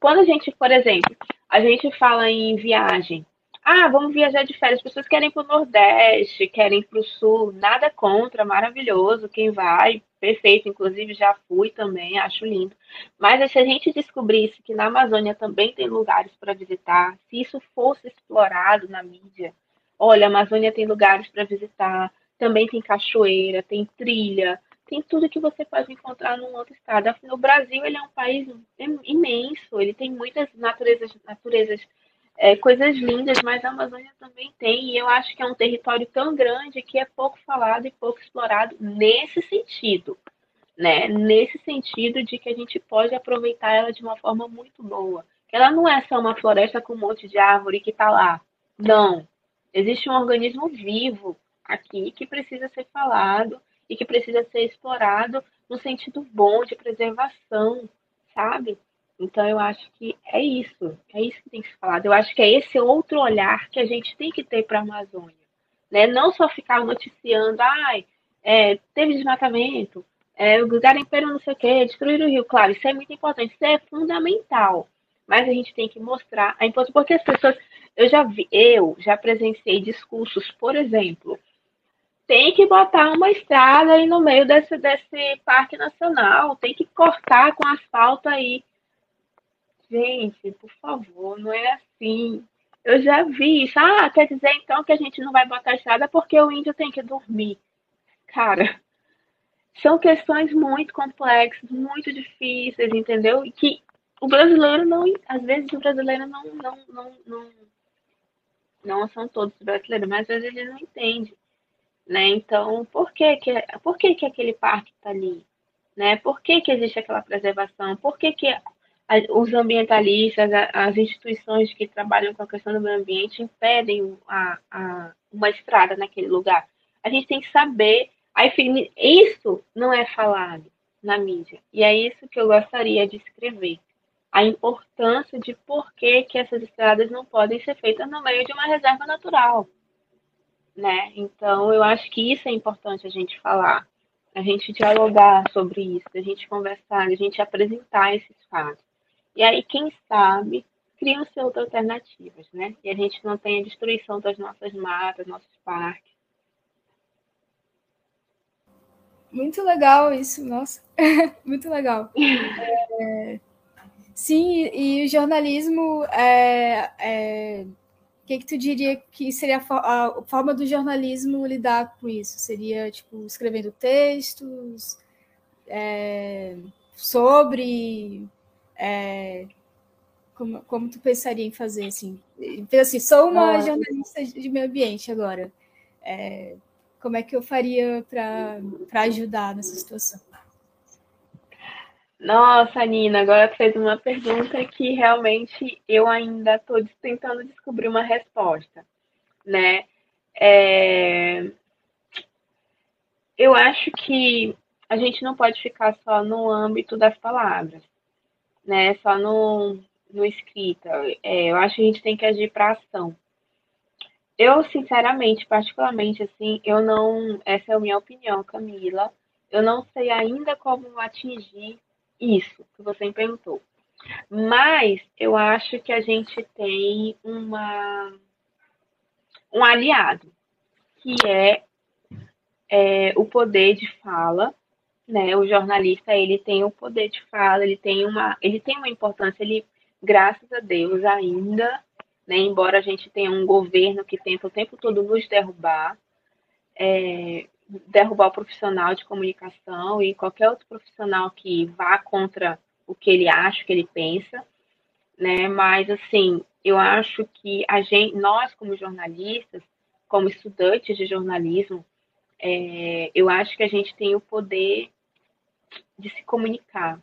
Quando a gente, por exemplo, a gente fala em viagem. Ah, vamos viajar de férias. As pessoas querem para o Nordeste, querem para o Sul. Nada contra, maravilhoso. Quem vai, perfeito. Inclusive, já fui também, acho lindo. Mas se a gente descobrisse que na Amazônia também tem lugares para visitar, se isso fosse explorado na mídia, olha, a Amazônia tem lugares para visitar, também tem cachoeira, tem trilha, tem tudo que você pode encontrar num outro estado. Afinal, o Brasil ele é um país imenso, ele tem muitas naturezas, naturezas é, coisas lindas, mas a Amazônia também tem, e eu acho que é um território tão grande que é pouco falado e pouco explorado nesse sentido, né? Nesse sentido de que a gente pode aproveitar ela de uma forma muito boa. Ela não é só uma floresta com um monte de árvore que está lá. Não. Existe um organismo vivo aqui que precisa ser falado, e que precisa ser explorado no sentido bom de preservação, sabe? Então, eu acho que é isso, é isso que tem que ser falado. Eu acho que é esse outro olhar que a gente tem que ter para a Amazônia, né? Não só ficar noticiando, ai, é, teve desmatamento, é, o garimpeiro não sei o quê, destruir o rio. Claro, isso é muito importante, isso é fundamental, mas a gente tem que mostrar a importância, porque as pessoas... Eu já vi, eu já presenciei discursos, por exemplo, tem que botar uma estrada aí no meio desse, desse parque nacional, tem que cortar com asfalto aí. Gente, por favor, não é assim. Eu já vi isso. Ah, quer dizer então que a gente não vai botar estrada porque o índio tem que dormir. Cara, são questões muito complexas, muito difíceis, entendeu? E que o brasileiro não, às vezes o brasileiro não, não, não, não, não são todos brasileiros, mas às vezes ele não entende, né? Então, por que que, por que, que aquele parque está ali, né? Por que que existe aquela preservação? Por que que os ambientalistas, as instituições que trabalham com a questão do meio ambiente impedem a, a, uma estrada naquele lugar? A gente tem que saber. Aí, isso não é falado na mídia. E é isso que eu gostaria de escrever. A importância de por que, que essas estradas não podem ser feitas no meio de uma reserva natural, né? Então, eu acho que isso é importante a gente falar, a gente dialogar sobre isso, a gente conversar, a gente apresentar esses fatos. E aí, quem sabe, criam-se outras alternativas, né? E a gente não tem a destruição das nossas matas, nossos parques. Muito legal isso, nossa. Muito legal. É, sim, e o jornalismo... É, é, o que, que tu diria que seria a, a forma do jornalismo lidar com isso? Seria, tipo, escrevendo textos é, sobre... É, como, como tu pensaria em fazer, assim? assim sou uma ah, jornalista de meio ambiente agora. É, como é que eu faria para ajudar nessa situação? Nossa, Nina, agora tu fez uma pergunta que realmente eu ainda estou tentando descobrir uma resposta, né? É... Eu acho que a gente não pode ficar só no âmbito das palavras, né? Só no, no escrita. É, eu acho que a gente tem que agir para ação. Eu, sinceramente, particularmente, assim, eu não... Essa é a minha opinião, Camila. Eu não sei ainda como atingir isso que você me perguntou. Mas eu acho que a gente tem uma, um aliado, que é, é o poder de fala, né? O jornalista, ele tem o poder de fala, ele tem uma, ele tem uma importância, ele, graças a Deus, ainda... Né? Embora a gente tenha um governo que tenta o tempo todo nos derrubar, é, derrubar o profissional de comunicação e qualquer outro profissional que vá contra o que ele acha, o que ele pensa, né? Mas, assim, eu acho que a gente, nós, como jornalistas, como estudantes de jornalismo, é, eu acho que a gente tem o poder de se comunicar.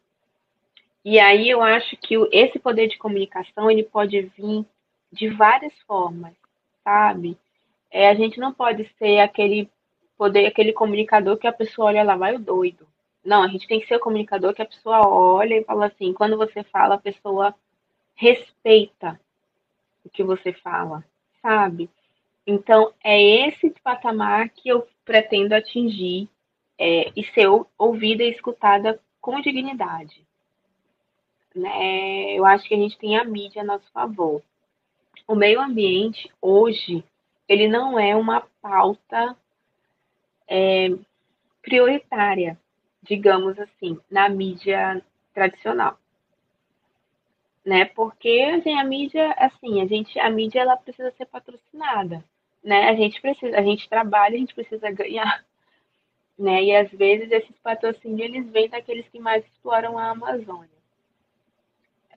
E aí eu acho que esse poder de comunicação, ele pode vir de várias formas, sabe? É, a gente não pode ser aquele poder, aquele comunicador que a pessoa olha lá, vai o doido. Não, a gente tem que ser o comunicador que a pessoa olha e fala assim, quando você fala, a pessoa respeita o que você fala, sabe? Então, é esse patamar que eu pretendo atingir é, e ser ouvida e escutada com dignidade. Né? Eu acho que a gente tem a mídia a nosso favor. O meio ambiente, hoje, ele não é uma pauta é, prioritária, digamos assim, na mídia tradicional. Né? Porque assim, a mídia, assim, a gente, a mídia ela precisa ser patrocinada. Né? A gente precisa, a gente trabalha, a gente precisa ganhar. Né? E às vezes esses patrocínios eles vêm daqueles que mais exploram a Amazônia.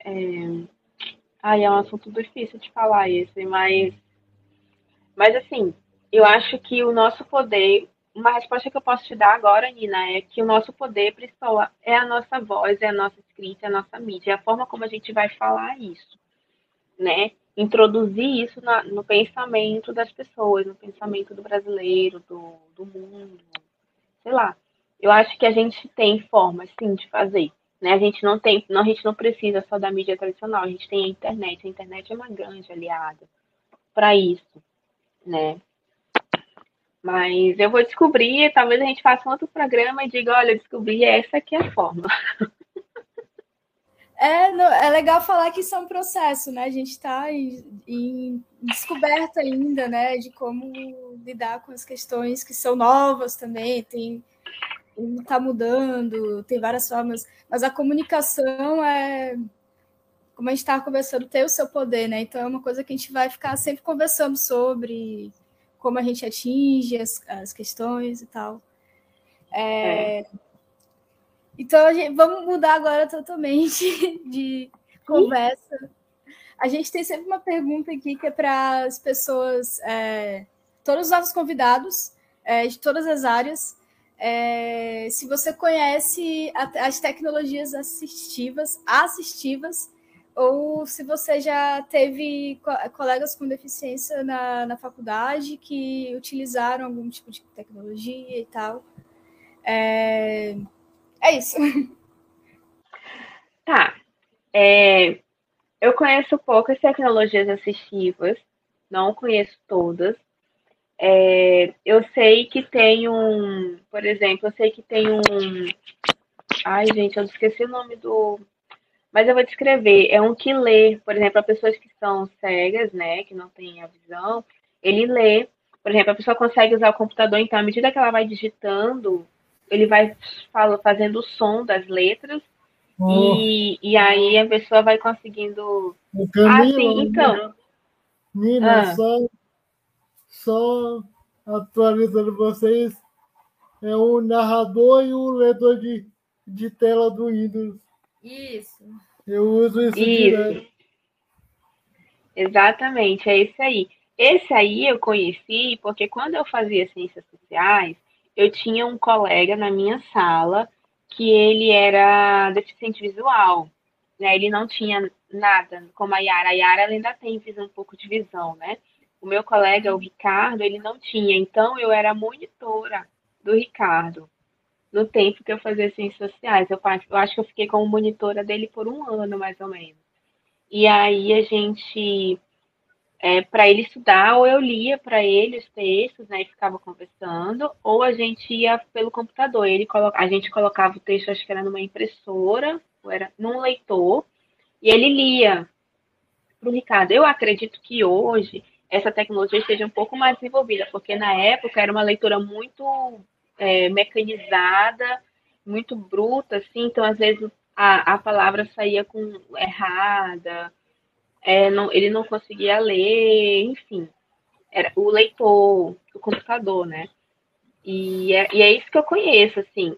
É... Ai, é um assunto difícil de falar esse, mas, mas assim, eu acho que o nosso poder, uma resposta que eu posso te dar agora, Nina, é que o nosso poder principal é a nossa voz, é a nossa escrita, é a nossa mídia, é a forma como a gente vai falar isso, né? Introduzir isso na, no pensamento das pessoas, no pensamento do brasileiro, do, do mundo, sei lá. Eu acho que a gente tem formas, sim, de fazer. Né? A gente não tem, não, a gente não precisa só da mídia tradicional, a gente tem a internet. A internet é uma grande aliada para isso, né? Mas eu vou descobrir, talvez a gente faça um outro programa e diga, olha, eu descobri, essa aqui é a forma. É, não, é legal falar que isso é um processo, né? A gente está em, em descoberta ainda, né? De como lidar com as questões que são novas também, tem está mudando, tem várias formas, mas a comunicação é, como a gente estava conversando, tem o seu poder, né? Então é uma coisa que a gente vai ficar sempre conversando sobre como a gente atinge as, as questões e tal. É... é. Então, a gente, vamos mudar agora totalmente de conversa. A gente tem sempre uma pergunta aqui que é para as pessoas, é, todos os nossos convidados, é, de todas as áreas, é, se você conhece a, as tecnologias assistivas, assistivas, ou se você já teve co- colegas com deficiência na, na faculdade que utilizaram algum tipo de tecnologia e tal. É... É isso. Tá. É, eu conheço poucas tecnologias assistivas, não conheço todas. É, eu sei que tem um, por exemplo, eu sei que tem um... Ai, gente, eu esqueci o nome do... Mas eu vou descrever. É um que lê, por exemplo, para pessoas que são cegas, né, que não têm a visão, ele lê. Por exemplo, a pessoa consegue usar o computador, então, à medida que ela vai digitando... Ele vai fazendo o som das letras, oh. e, e aí a pessoa vai conseguindo... Camila, ah, sim, então... Nina, ah. só, só atualizando vocês, é o narrador e o leitor de, de tela do Windows. Isso. Eu uso isso, isso. direto. Exatamente, é esse aí. Esse aí eu conheci porque quando eu fazia ciências sociais, eu tinha um colega na minha sala que ele era deficiente visual, né? Ele não tinha nada, como a Yara. A Yara ela ainda tem um pouco de visão, né? O meu colega, o Ricardo, ele não tinha. Então, eu era monitora do Ricardo no tempo que eu fazia ciências sociais. Eu, eu acho que eu fiquei como monitora dele por um ano, mais ou menos. E aí, a gente... É, para ele estudar, ou eu lia para ele os textos, né, e ficava conversando, ou a gente ia pelo computador. Ele colo... A gente colocava o texto, acho que era numa impressora, ou era num leitor, e ele lia para o Ricardo. Eu acredito que hoje essa tecnologia esteja um pouco mais desenvolvida, porque na época era uma leitura muito é, mecanizada, muito bruta, assim, então às vezes a, a palavra saía com errada... É, não, ele não conseguia ler, enfim, era o leitor do computador, né? E é, e é isso que eu conheço, assim.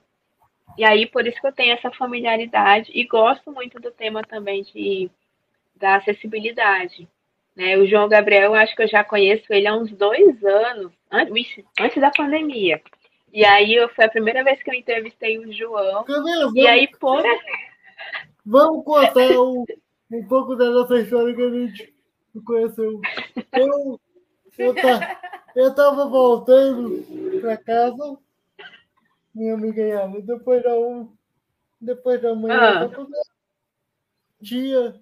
E aí, por isso que eu tenho essa familiaridade e gosto muito do tema também de, da acessibilidade, né? O João Gabriel, eu acho que eu já conheço ele há uns dois anos, antes, antes da pandemia. E aí, eu, foi a primeira vez que eu entrevistei o João. Camila, e aí, por... Vamos contar o... Um pouco da nossa história que a gente conheceu. Eu estava eu eu voltando para casa, minha amiga Yara, depois da, depois da manhã, ah. tinha,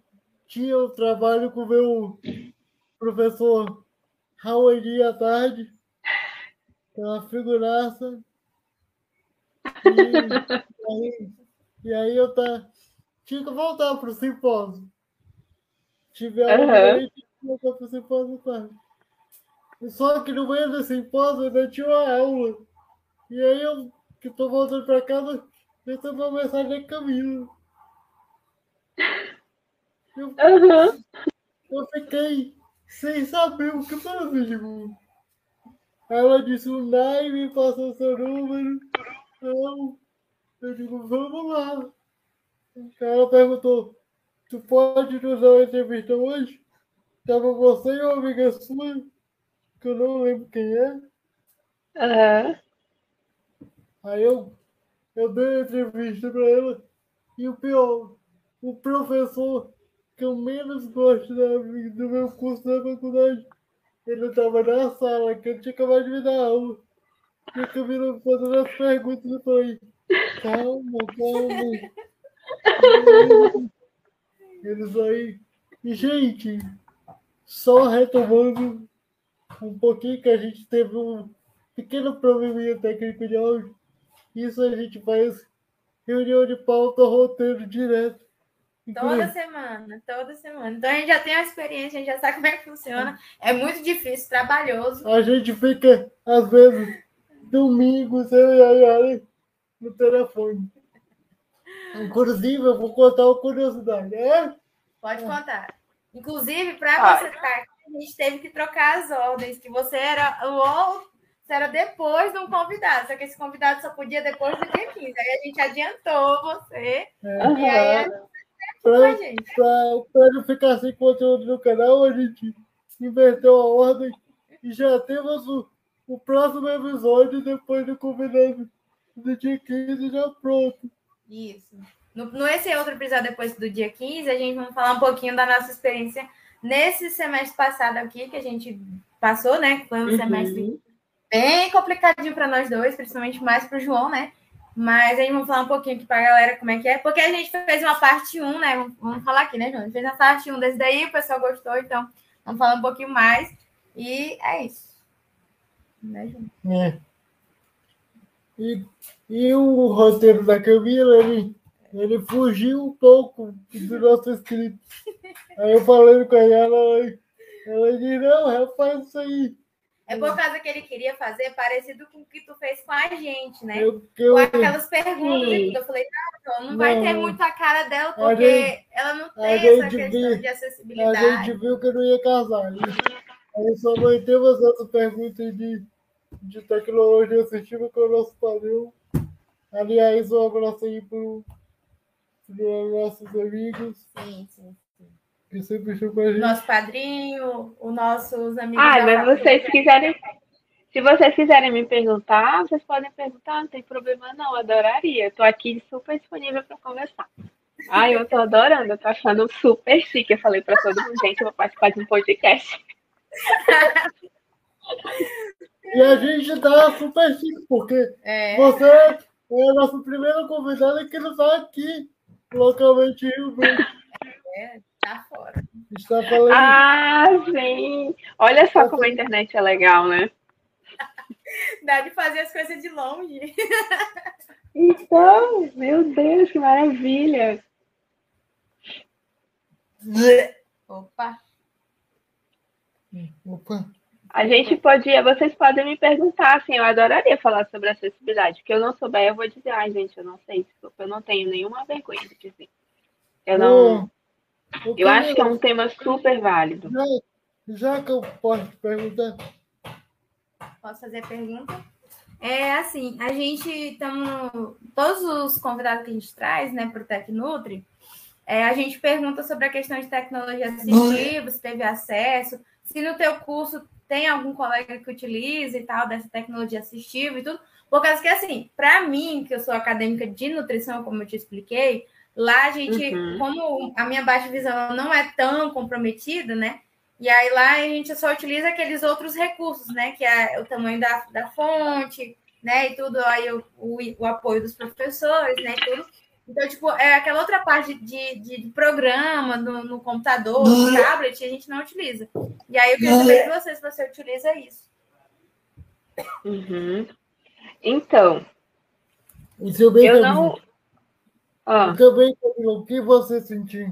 tinha o trabalho com o meu professor Howard à tarde, que é uma figuraça. E, aí, e aí eu tá, tinha que voltar para o simpósio. Tive a uhum. aula para o simpósio tarde. Só que no meio do simpósio eu tinha uma aula. E aí eu, que estou voltando para casa, eu recebi uma mensagem da Camila. Eu, uhum. eu fiquei sem saber o que fazer. Ela disse o Nai, me passou seu número. Então, eu digo, vamos lá. Ela perguntou, tu pode nos dar uma entrevista hoje? Estava você e uma amiga sua, que eu não lembro quem é. Uhum. Aí eu, eu dei a entrevista para ela. E o pior, o professor que eu menos gosto da, do meu curso da faculdade, ele estava na sala, que eu tinha acabado de me dar aula. E eu acabei fazendo as perguntas e falei, calma, calma. Eles aí. E, gente, só retomando um pouquinho que a gente teve um pequeno probleminha técnico de áudio. Isso a gente faz reunião de pauta, roteiro direto. Toda semana, toda semana. Então a gente já tem a experiência, a gente já sabe como é que funciona. É muito difícil, trabalhoso. A gente fica, às vezes, domingos, eu e a Yara, no telefone. Inclusive, eu vou contar uma curiosidade. É? Pode contar. Inclusive, para você estar aqui, a gente teve que trocar as ordens, que você era o outro. Era depois de um convidado, só que esse convidado só podia depois do dia quinze. Aí a gente adiantou você. Uhum. E aí a gente. Para não ficar sem conteúdo no canal, a gente inverteu a ordem e já temos o, o próximo episódio depois do convidado do dia quinze já pronto. Isso. No, no esse outro episódio depois do dia quinze, a gente vai falar um pouquinho da nossa experiência nesse semestre passado aqui, que a gente passou, né? Que foi um uhum. semestre bem complicadinho para nós dois, principalmente mais para o João, né? Mas aí vamos falar um pouquinho aqui para a galera como é que é, porque a gente fez uma parte um, né? Vamos, vamos falar aqui, né, João? A gente fez uma parte um desse daí, o pessoal gostou, então vamos falar um pouquinho mais. E é isso. Né, João? É. E, e o roteiro da Camila, ele, ele fugiu um pouco do nosso script. Aí eu falando com ela, ela, ela disse, não, rapaz, isso aí. É por causa que ele queria fazer parecido com o que tu fez com a gente, né? Eu, eu, com aquelas perguntas e tudo. Eu falei, não, não, não vai ter muito a cara dela, porque gente, ela não tem essa questão viu, de acessibilidade. A gente viu que não ia casar. Aí só não temos essa pergunta de, de tecnologia assistiva com o nosso padrão. Aliás, um abraço aí para os nossos amigos. Sim, sim. Nosso padrinho, os nossos amigos. Ah, mas vocês quiserem, se vocês quiserem me perguntar, vocês podem perguntar, não tem problema não, adoraria. Estou aqui super disponível para conversar. Ah, eu estou adorando, eu estou achando super chique. Eu falei para todo mundo, gente, eu vou participar de um podcast. E a gente está super chique, porque é. você é a nossa primeira convidada que não está aqui localmente. É. Tá fora. Está falando. Ah, sim. Olha só como a internet é legal, né? Dá de fazer as coisas de longe. Então, meu Deus, que maravilha. Opa. Opa. A gente podia, vocês podem me perguntar, assim, eu adoraria falar sobre acessibilidade, porque eu não souber, eu vou dizer, ai, gente, eu não sei, desculpa, eu não tenho nenhuma vergonha de dizer. Eu não... Hum. Eu, eu acho que é um tema super válido. Já, já que eu posso perguntar. Posso fazer a pergunta? É assim, a gente estamos... Todos os convidados que a gente traz, né, para o Tecnutri, é, a gente pergunta sobre a questão de tecnologia assistiva, se teve acesso, se no teu curso tem algum colega que utiliza e tal, dessa tecnologia assistiva e tudo. Por causa que, assim, para mim, que eu sou acadêmica de nutrição, como eu te expliquei, lá a gente, uhum. como a minha baixa visão não é tão comprometida, né? E aí lá a gente só utiliza aqueles outros recursos, né? Que é o tamanho da, da fonte, né? E tudo, aí o, o, o apoio dos professores, né? Tudo. Então, tipo, é aquela outra parte de, de, de programa no, no computador, no tablet, a gente não utiliza. E aí eu queria saber de você se você utiliza isso. Uhum. Então, eu não... Ah. Também, o que você sentiu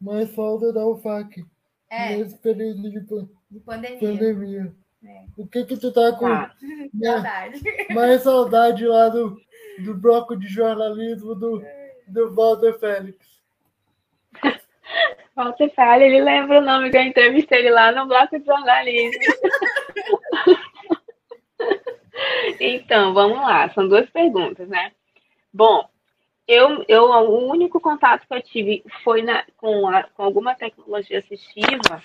mais falta da U F A C é. nesse período de, pan- de pandemia? pandemia. É. O que que tu tá com ah. mais, saudade. mais saudade lá do, do bloco de jornalismo do, do Walter Félix? Walter Félix, ele lembra o nome que eu entrevistei ele lá no bloco de jornalismo. Então, vamos lá, são duas perguntas, né? Bom, Eu, eu, o único contato que eu tive foi na, com, a, com alguma tecnologia assistiva,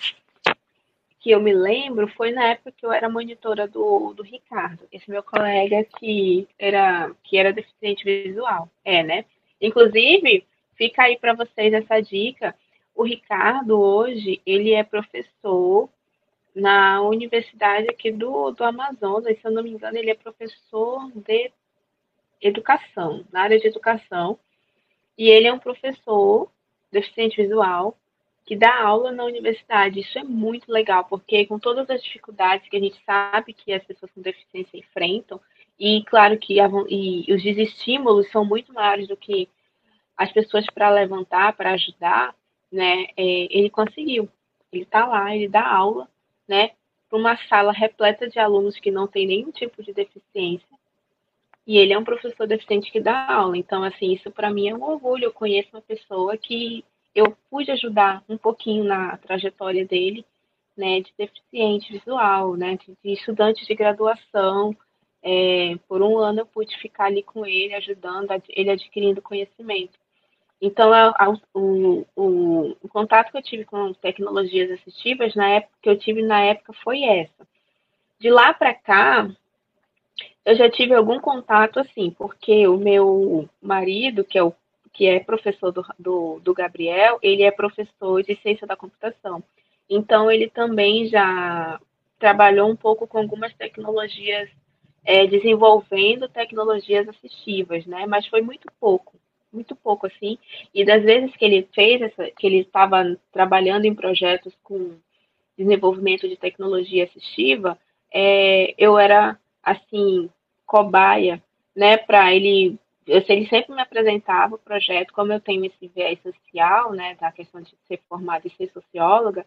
que eu me lembro, foi na época que eu era monitora do, do Ricardo, esse meu colega que era, que era deficiente visual. É, né? Inclusive, fica aí para vocês essa dica. O Ricardo, hoje, ele é professor na universidade aqui do, do Amazonas. Se eu não me engano, ele é professor de... educação, na área de educação, e ele é um professor deficiente visual que dá aula na universidade. Isso é muito legal, porque com todas as dificuldades que a gente sabe que as pessoas com deficiência enfrentam, e claro que a, e os desestímulos são muito maiores do que as pessoas para levantar, para ajudar, né, é, ele conseguiu. Ele está lá, ele dá aula, né, para uma sala repleta de alunos que não tem nenhum tipo de deficiência, e ele é um professor deficiente que dá aula. Então, assim, isso para mim é um orgulho. Eu conheço uma pessoa que eu pude ajudar um pouquinho na trajetória dele, né, de deficiente visual, né, de estudante de graduação. É, por um ano eu pude ficar ali com ele, ajudando, ele adquirindo conhecimento. Então, a, a, o, o, o contato que eu tive com tecnologias assistivas na época, que eu tive na época foi essa. De lá para cá, eu já tive algum contato, assim, porque o meu marido, que é, o, que é professor do, do, do Gabriel, ele é professor de ciência da computação. Então, ele também já trabalhou um pouco com algumas tecnologias, é, desenvolvendo tecnologias assistivas, né? Mas foi muito pouco. muito pouco, assim, e das vezes que ele fez, essa, que ele estava trabalhando em projetos com desenvolvimento de tecnologia assistiva, é, eu era, assim, cobaia, né, para ele, eu, ele sempre me apresentava o projeto, como eu tenho esse viés social, né, da questão de ser formada e ser socióloga,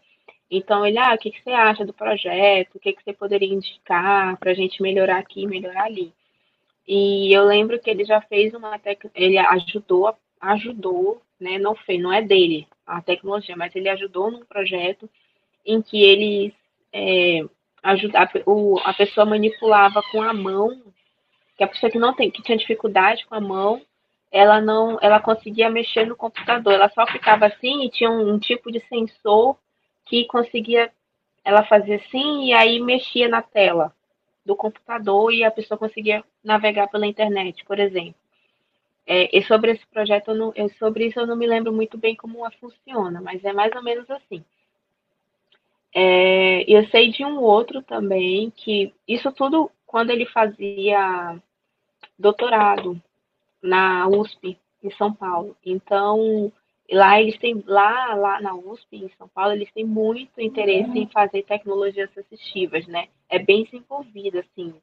então ele, ah, o que, que você acha do projeto, o que, que você poderia indicar para a gente melhorar aqui, melhorar ali. E eu lembro que ele já fez uma tec... ele ajudou, ajudou, né? Não fez, não é dele a tecnologia, mas ele ajudou num projeto em que ele é, ajuda... o... a pessoa manipulava com a mão, que a pessoa que não tem, que tinha dificuldade com a mão, ela não, ela conseguia mexer no computador, ela só ficava assim e tinha um, um tipo de sensor que conseguia, ela fazia assim e aí mexia na tela do computador e a pessoa conseguia navegar pela internet, por exemplo. É, e sobre esse projeto, eu não, eu, sobre isso eu não me lembro muito bem como ela funciona, mas é mais ou menos assim. É, eu sei de um outro também, que isso tudo quando ele fazia doutorado na U S P, em São Paulo. Então, lá, eles têm, lá, lá na U S P, em São Paulo, eles têm muito interesse em fazer tecnologias assistivas, né? É bem desenvolvida, assim.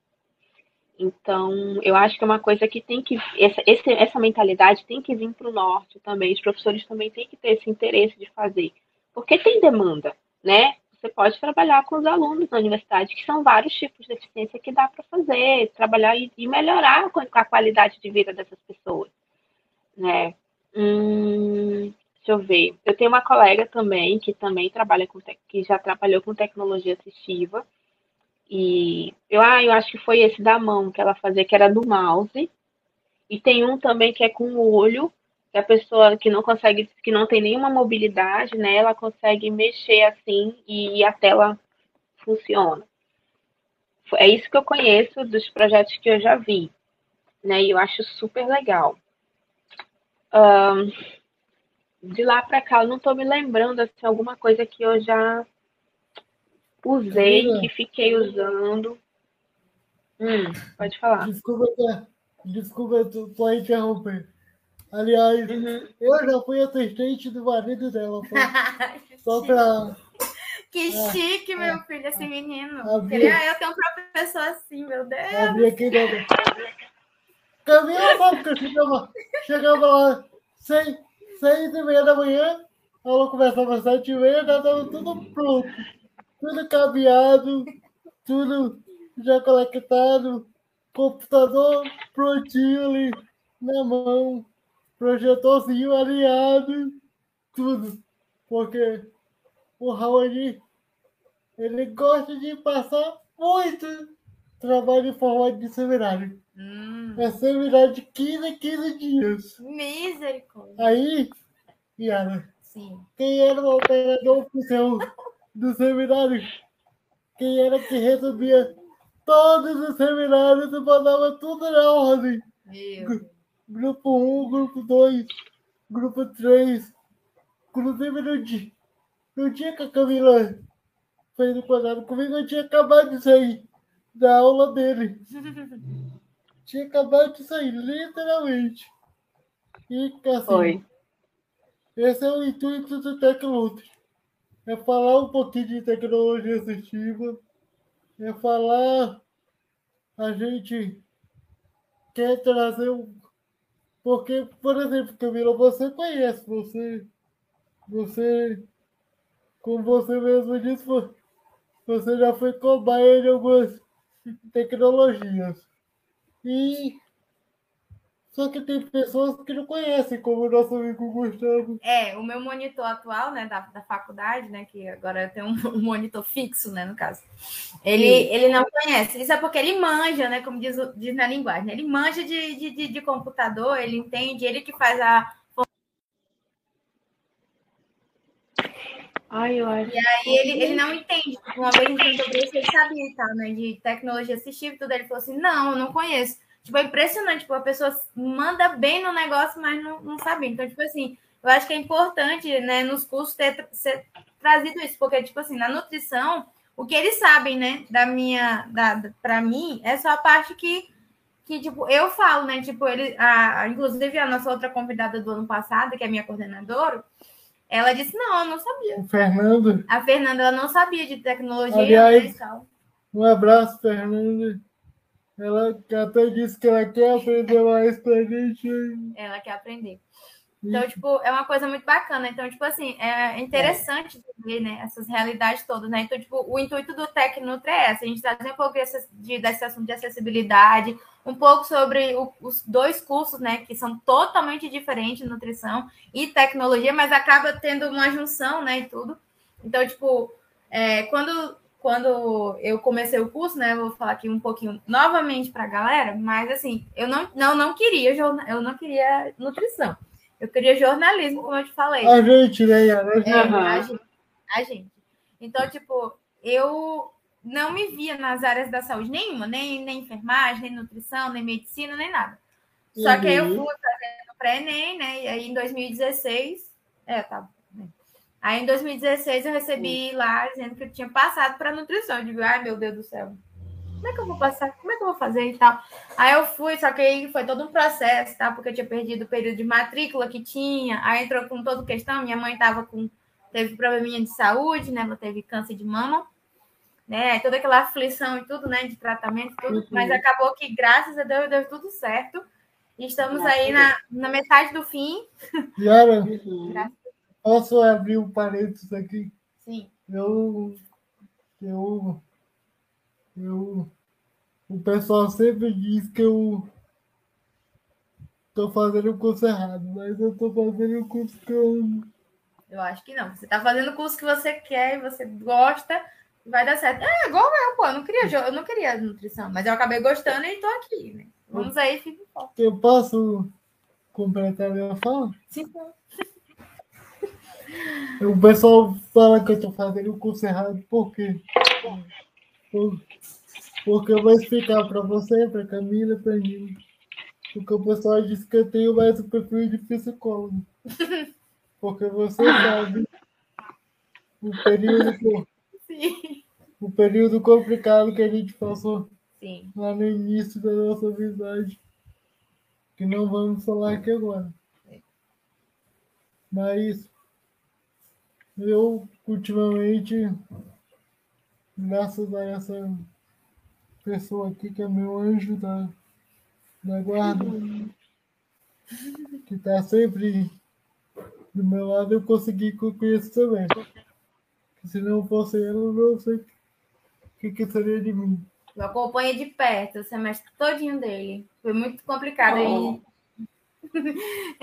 Então, eu acho que é uma coisa que tem que... Essa, esse, essa mentalidade tem que vir para o norte também. Os professores também têm que ter esse interesse de fazer. Porque tem demanda, né? Você pode trabalhar com os alunos na universidade, que são vários tipos de deficiência que dá para fazer, trabalhar e, e melhorar a qualidade de vida dessas pessoas, né? Hum, deixa eu ver. Eu tenho uma colega também que também trabalha com te- que já trabalhou com tecnologia assistiva. E eu, ah, eu acho que foi esse da mão que ela fazia, que era do mouse. E tem um também que é com o olho, que a pessoa que não consegue, que não tem nenhuma mobilidade, né? Ela consegue mexer assim e a tela funciona. É isso que eu conheço dos projetos que eu já vi, né? E eu acho super legal. Um, de lá para cá, eu não estou me lembrando assim, alguma coisa que eu já usei, que fiquei usando. Hum, pode falar. Desculpa, desculpa, tô interrompendo. Aliás, uhum. eu já fui assistente do marido dela. Só pra... Que chique, é, meu filho, esse menino. Queria minha... eu ter um professor assim, meu Deus. A minha querida... Camila, sabe que eu chegava, chegava lá seis, seis e meia da manhã, a aula começava às sete e meia, já estava tudo pronto, tudo cabeado, tudo já conectado, computador prontinho ali na mão, projetorzinho alinhado, tudo. Porque o Raoni, ele gosta de passar muito trabalho em forma de seminário. Hum. É seminário de quinze em quinze dias. Misericórdia. Aí, Yara, sim, quem era o operador oficial do seminário? Quem era que resolvia todos os seminários e mandava tudo na ordem? Meu. Grupo um, grupo dois, grupo três. Inclusive, no dia, no dia que a Camila fez o quadrado comigo, eu tinha acabado de sair da aula dele. Tinha acabado de sair, literalmente. E assim, oi, esse é o intuito do Tecnutri. É falar um pouquinho de tecnologia assistiva. É falar... A gente quer trazer um, Porque, por exemplo, Camila, você conhece, você, você, como você mesmo disse, você já foi cobaia de algumas tecnologias. E... Só que tem pessoas que não conhecem, como o nosso amigo Gustavo. É, o meu monitor atual, né, da, da faculdade, né, que agora tem um, um monitor fixo, né, no caso. Ele, ele não conhece. Isso é porque ele manja, né, como diz, diz na linguagem, né? Ele manja de, de, de, de computador, ele entende, ele que faz a... Ai, eu acho... E aí ele, ele não entende. Uma vez sobre isso, ele sabia, tá, né, de tecnologia assistiva e tudo. Ele falou assim, não, eu não conheço. Tipo, é impressionante, tipo, a pessoa manda bem no negócio, mas não, não sabe. Então, tipo assim, eu acho que é importante, né, nos cursos ter, ser trazido isso, porque, tipo assim, na nutrição, o que eles sabem, né, da minha, da, da, pra mim, é só a parte que, que tipo, eu falo, né, tipo, ele, a, a, inclusive a nossa outra convidada do ano passado, que é minha coordenadora, ela disse, não, eu não sabia. O Fernando? A Fernanda, ela não sabia de tecnologia. Aliás, e tal. Um abraço, Fernanda. Ela até disse que ela quer aprender mais pra gente. Ela quer aprender. Então, tipo, é uma coisa muito bacana. Então, tipo assim, é interessante ver, né, essas realidades todas, né? Então, tipo, o intuito do Tecnutri é essa. A gente traz um pouco de, desse assunto de acessibilidade, um pouco sobre o, os dois cursos, né, que são totalmente diferentes, nutrição e tecnologia, mas acaba tendo uma junção, né, e tudo. Então, tipo, é, quando... Quando eu comecei o curso, né, eu vou falar aqui um pouquinho novamente para a galera, mas assim, eu não, não, não queria eu não queria nutrição, eu queria jornalismo, como eu te falei. A gente, né? A gente. É, a gente, a gente. Então, tipo, eu não me via nas áreas da saúde nenhuma, nem, nem enfermagem, nem nutrição, nem medicina, nem nada. Só uhum. que aí eu fui fazendo pré-ENEM, né, e aí em dois mil e dezesseis, é, tá. Aí, em dois mil e dezesseis, eu recebi lá dizendo que eu tinha passado para nutrição. Eu digo, ai, meu Deus do céu, como é que eu vou passar? Como é que eu vou fazer e tal? Aí eu fui, só que aí foi todo um processo, tá? Porque eu tinha perdido o período de matrícula que tinha. Aí entrou com toda questão. Minha mãe tava com, teve probleminha de saúde, né? Ela teve câncer de mama, né? Toda aquela aflição e tudo, né? De tratamento e tudo. Uhum. Mas acabou que, graças a Deus, deu tudo certo. E estamos graças aí na, na metade do fim. Yara. Graças a Posso abrir um parênteses aqui? Sim. Eu, eu, eu, o pessoal sempre diz que eu estou fazendo o curso errado, mas eu estou fazendo o curso que eu... Eu acho que não. Você está fazendo o curso que você quer, você gosta, vai dar certo. É, igual eu, pô. Eu não queria, eu não queria nutrição, mas eu acabei gostando e estou aqui, né? Vamos aí, fica em foco. Eu posso completar a minha fala? Sim, sim. O pessoal fala que eu estou fazendo o curso errado, por quê? Por, porque eu vou explicar para você, para Camila, para Nina. Porque o pessoal diz que eu tenho mais um perfil de psicólogo. Porque você sabe o período, o período complicado que a gente passou. Sim. Lá no início da nossa amizade, que não vamos falar aqui agora. Mas... Eu, ultimamente, graças a essa pessoa aqui, que é meu anjo da, da guarda, que está sempre do meu lado, eu consegui concluir isso também. Porque se não fosse ela, eu não sei o que, que seria de mim. Eu acompanho de perto o semestre todinho dele. Foi muito complicado aí. Oh.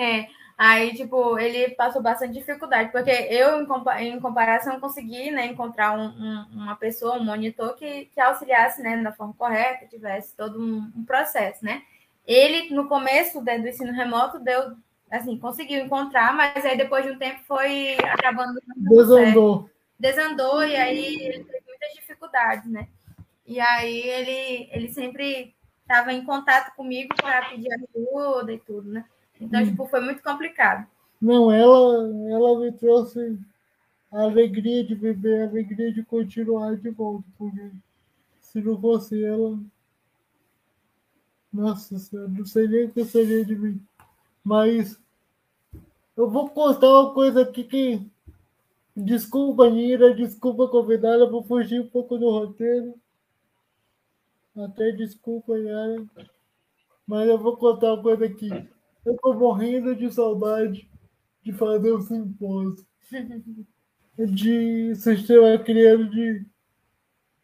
É. Aí, tipo, ele passou bastante dificuldade, porque eu, em, compa- em comparação, consegui, né, encontrar um, um, uma pessoa, um monitor que, que auxiliasse, né, da forma correta, tivesse todo um, um processo, né? Ele, no começo de, do ensino remoto, deu, assim, conseguiu encontrar, mas aí, depois de um tempo, foi acabando... Desandou. Desandou, e aí ele teve muitas dificuldades, né? E aí, ele, ele sempre estava em contato comigo para pedir ajuda e tudo, né? Então, tipo, foi muito complicado. Não, ela, ela me trouxe a alegria de viver, a alegria de continuar de volta, porque se não fosse ela... Nossa Senhora, não sei nem o que seria de mim. Mas eu vou contar uma coisa aqui que... Desculpa, Nina, desculpa, convidada, vou fugir um pouco do roteiro. Até desculpa, Yara. Mas eu vou contar uma coisa aqui. Eu tô morrendo de saudade de fazer o simpósio de sistema criado de,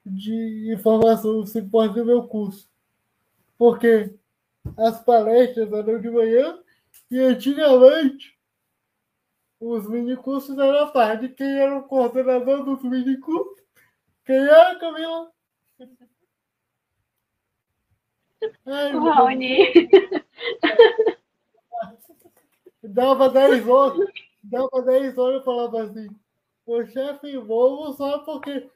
de informação, o simpósio do meu curso. Porque as palestras eram de manhã e antigamente os minicursos eram à tarde. Quem era o coordenador dos minicursos? Quem era, Camila? Ai, o Raoni. Dava dez horas, dava dez horas eu falava assim, o chefe, vou almoçar porque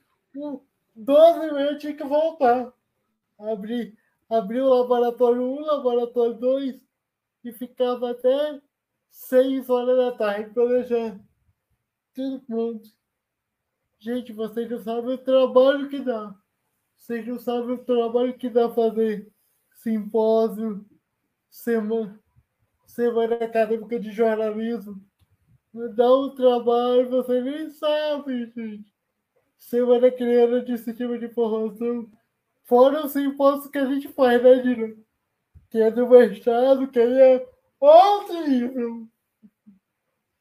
doze e meia tinha que voltar. Abri, abri o laboratório um, laboratório dois e ficava até seis horas da tarde para deixar tudo pronto. Gente, vocês não sabem o trabalho que dá. Vocês não sabem o trabalho que dá fazer simpósio, semana, semana acadêmica de jornalismo. Dá um trabalho, vocês nem sabem, gente. Semana criada de sistema de informação. Fora os simpósios que a gente faz, né, Dina? Que é do mestrado, que é outro,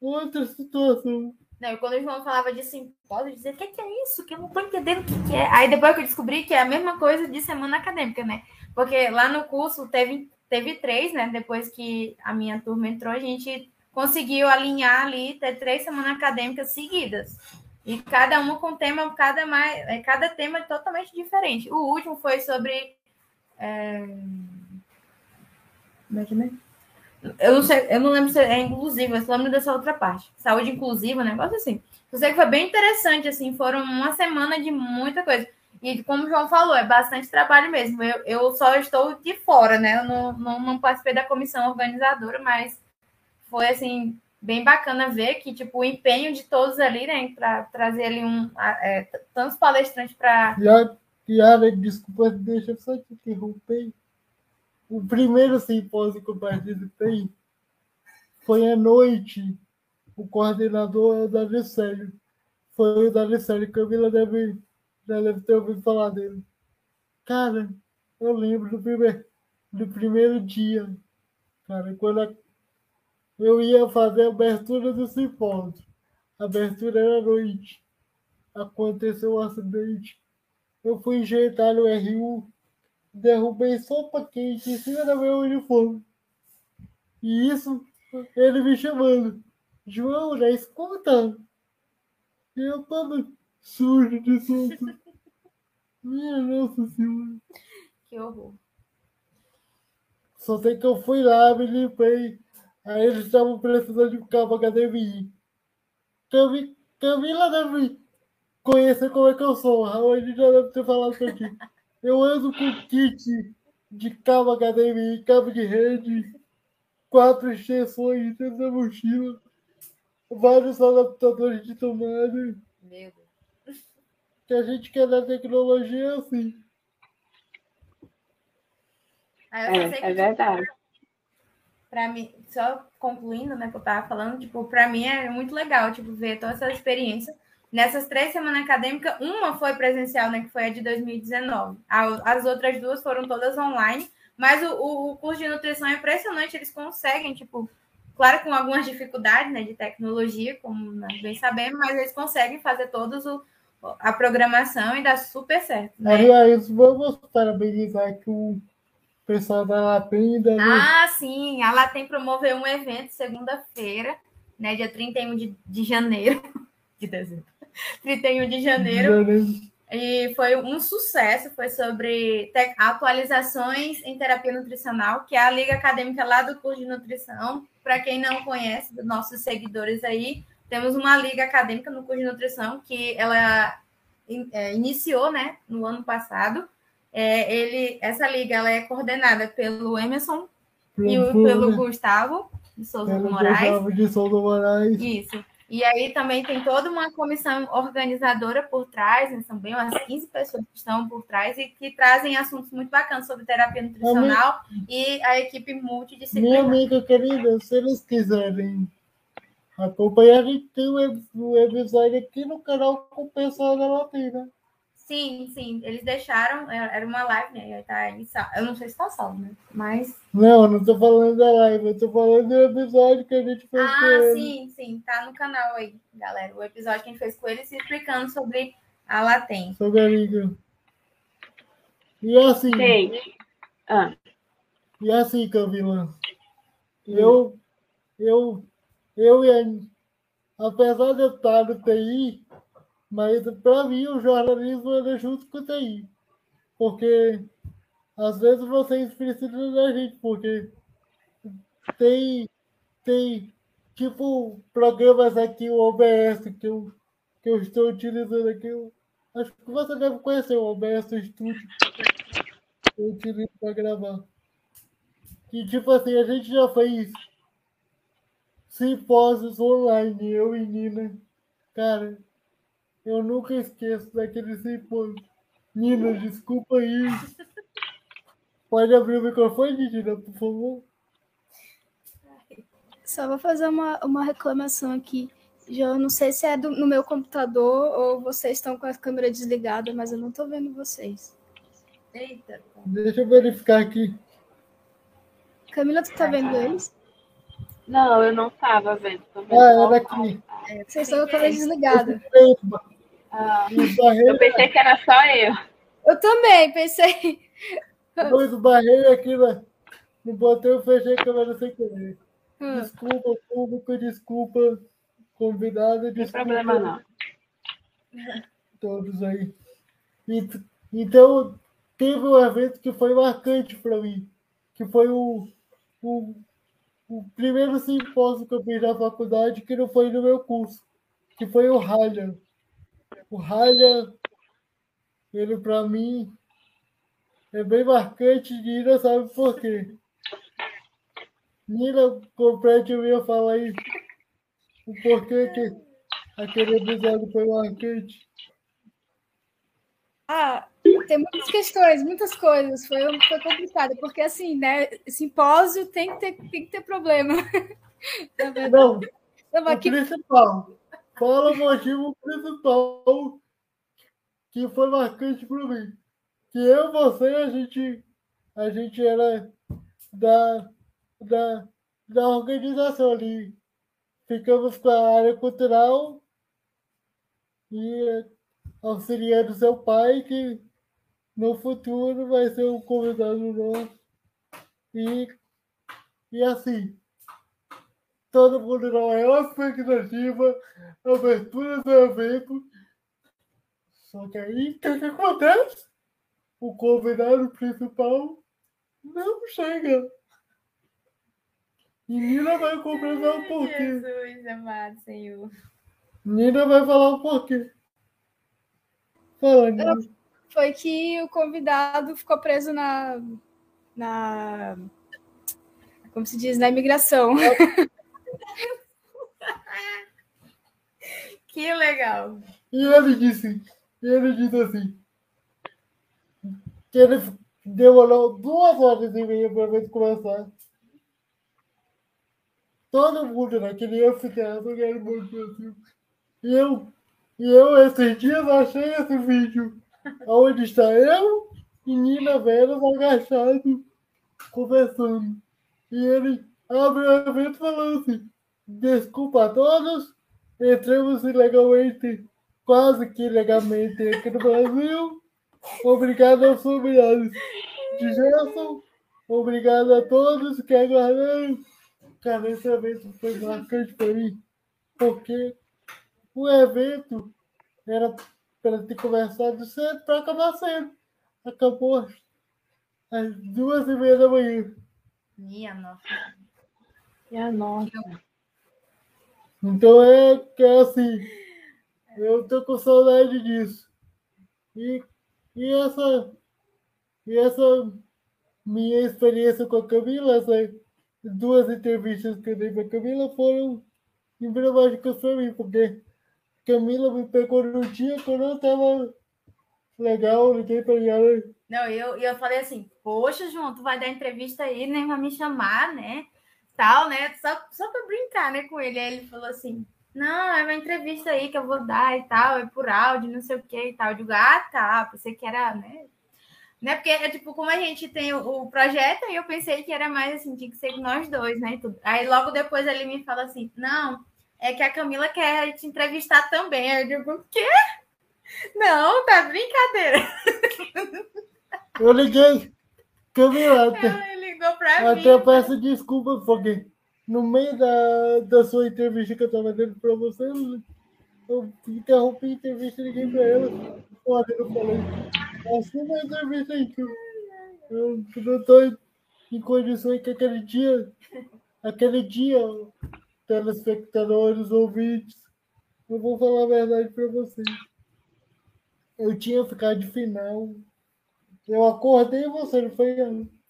outra situação. Não, e quando o João falava de simpósio, eu dizia, o que, que é isso? Que eu não estou entendendo o que, que é. Aí depois que eu descobri que é a mesma coisa de semana acadêmica, né? Porque lá no curso teve, teve três, né? Depois que a minha turma entrou, a gente conseguiu alinhar ali, ter três semanas acadêmicas seguidas. E cada uma com tema, cada, mais, cada tema é totalmente diferente. O último foi sobre... É... Como é que é? Eu não sei, eu não lembro se é inclusiva, eu só lembro dessa outra parte. Saúde inclusiva, negócio assim. Eu sei que foi bem interessante, assim, foram uma semana de muita coisa. E como o João falou, é bastante trabalho mesmo. Eu, eu só estou de fora, né? Eu não, não, não participei da comissão organizadora, mas foi, assim, bem bacana ver que, tipo, o empenho de todos ali, né? Para trazer ali um... É, tantos palestrantes para... Yara, desculpa, deixa eu só te interromper. O primeiro simpósio que eu participei foi à noite. O coordenador é o Davi Célio. Foi o Davi Célio. Camila deve... Já deve ter ouvido falar dele. Cara, eu lembro do primeiro, do primeiro dia. Cara, quando a, eu ia fazer a abertura do simpósio. A abertura era à noite. Aconteceu um acidente. Eu fui injetar no R um. Derrubei sopa quente em cima do meu uniforme. E isso, ele me chamando. João, já escuta. E eu todo... Sujo de susto. Minha nossa senhora. Que horror. Só sei que eu fui lá, me limpei. Aí eles estavam precisando de um cabo H D M I. Cam... Camila deve conhecer como é que eu sou. A Raoni já deve ter falado isso aqui. Eu ando com kit de cabo H D M I, cabo de rede, quatro extensões dentro da mochila, vários adaptadores de tomada. Meu Deus. Que a gente quer da tecnologia assim. Ah, eu é, que, é verdade. Para mim, só concluindo, né, que eu estava falando, tipo, para mim é muito legal, tipo, ver toda essa experiência. Nessas três semanas acadêmicas, uma foi presencial, né, que foi a de dois mil e dezenove. As outras duas foram todas online, mas o, o curso de nutrição é impressionante, eles conseguem, tipo, claro, com algumas dificuldades, né, de tecnologia, como nós bem sabemos, mas eles conseguem fazer todos o a programação e dá super certo, né? Aliás, vamos parabenizar aqui o pessoal da Latem. Da ah, gente... sim, a Latem promoveu um evento segunda-feira, né, dia trinta e um de, de janeiro, de dezembro, trinta e um de janeiro, de janeiro, e foi um sucesso, foi sobre te... atualizações em terapia nutricional, que é a liga acadêmica lá do curso de nutrição. Para quem não conhece, dos nossos seguidores aí, temos uma liga acadêmica no curso de nutrição que ela in, é, iniciou, né, no ano passado. É, ele, essa liga ela é coordenada pelo Emerson Pro, e o, pelo Gustavo de Souza do Moraes. Gustavo de Souza Moraes. Isso. E aí também tem toda uma comissão organizadora por trás, né, são bem umas quinze pessoas que estão por trás e que trazem assuntos muito bacanas sobre terapia nutricional minha, e a equipe multidisciplinar. Minha amiga querida, se eles quiserem acompanhar, a gente tem um episódio aqui no canal com o pessoal da Latina. Sim, sim. Eles deixaram, era uma live, né? Tá em, eu não sei se tá salvo, né? Mas... Não, não tô falando da live, eu tô falando do episódio que a gente fez ah, com eles. Ah, sim, sim. Tá no canal aí, galera. O episódio que a gente fez com eles explicando sobre a Latem. Sobre a liga. E assim... Ah. E assim, Camila. Sim. Eu... Eu... Eu e a... Apesar de eu estar no T I... Mas, para mim, o jornalismo é junto com o T I. Porque, às vezes, vocês precisam da gente, porque tem, tem tipo, programas aqui, o O B S, que eu, que eu estou utilizando aqui. Eu, acho que você deve conhecer o O B S Studio, que eu utilizo para gravar. E, tipo assim, a gente já fez simpósios online, eu e Nina. Cara... Eu nunca esqueço daquele simpósio. Nina, desculpa aí. Pode abrir o microfone, Nina, por favor? Só vou fazer uma, uma reclamação aqui. Eu não sei se é do, no meu computador ou vocês estão com a câmera desligada, mas eu não estou vendo vocês. Eita. Deixa eu verificar aqui. Camila, tu tá vendo eles? Não, eu não estava vendo. Tô vendo ah, era aqui. É, vocês estão com a câmera desligada. Ah, eu pensei que era só eu. Eu também, pensei. Dois barreiros aqui, né? No botão eu fechei a câmera sem querer. Hum. Desculpa, público, desculpa, convidada, desculpa. Não tem problema, não. Todos aí. E, então, teve um evento que foi marcante para mim, que foi o, o, o primeiro simpósio que eu fiz na faculdade, que não foi no meu curso, que foi o Raya. O Raya, ele para mim é bem marcante. Nina sabe por quê. Nina, complete, eu ia falar aí o porquê que aquele episódio foi marcante. Ah, tem muitas questões, muitas coisas. Foi, foi complicado, porque assim, né? Simpósio tem que ter, tem que ter problema. Não, não o aqui... principal. Fala o motivo principal que foi marcante para mim. Que eu e você, a gente, a gente era da, da, da organização ali. Ficamos com a área cultural e auxiliando seu pai, que no futuro vai ser um convidado nosso. E, e assim... Todo mundo na maior expectativa, abertura do evento. Só que aí, o que, que acontece? O convidado principal não chega. E Nina vai compreender o porquê. Jesus amado, Senhor. Nina vai falar o porquê. Fala, Nina. Foi que o convidado ficou preso na... na como se diz? Na imigração. É. Que legal. E ele disse, ele disse assim, que ele demorou duas horas e meia para a começar. Todo mundo naquele anfiteatro, aquele monte assim. E eu, e eu esses dias achei esse vídeo, onde está eu e Nina Vera agachados, conversando. E ele abre o evento falando assim, desculpa a todos, entramos ilegalmente, quase que ilegalmente aqui no Brasil. Obrigado aos familiares de Gerson. Obrigado a todos que aguardaram. Cara, esse evento foi marcante para mim, porque o evento era para ter começado cedo, para acabar cedo. Acabou às duas e meia da manhã. Minha nossa. Minha nossa. Então é que é assim, eu tô com saudade disso. E, e, essa, e essa minha experiência com a Camila, essas duas entrevistas que eu dei para a Camila foram emblemáticas para mim, porque Camila me pegou no dia quando eu estava legal, liguei para ela. Não, eu, eu falei assim, poxa, João, tu vai dar entrevista aí, nem vai me chamar, né? Tal, né? Só, só para brincar, né, com ele. Aí ele falou assim, não, é uma entrevista aí que eu vou dar e tal, é por áudio, não sei o que e tal. Eu digo, ah, tá, pensei que era, né? né? Porque é tipo, como a gente tem o, o projeto, aí eu pensei que era mais assim, tinha que ser nós dois, né? Tudo. Aí logo depois ele me fala assim, não, é que a Camila quer te entrevistar também. Aí eu digo, o quê? Não, tá brincadeira. Eu liguei. Camila, até, ela ligou pra mim. Até peço desculpa, porque no meio da, da sua entrevista que eu tava dando pra você, eu interrompi a entrevista e liguei pra ela. Olha, eu falei, assim na entrevista aí, eu não tô em condições que aquele dia, aquele dia, telespectadores, ouvintes, eu vou falar a verdade pra vocês. Eu tinha ficado de final. Eu acordei e você, não foi?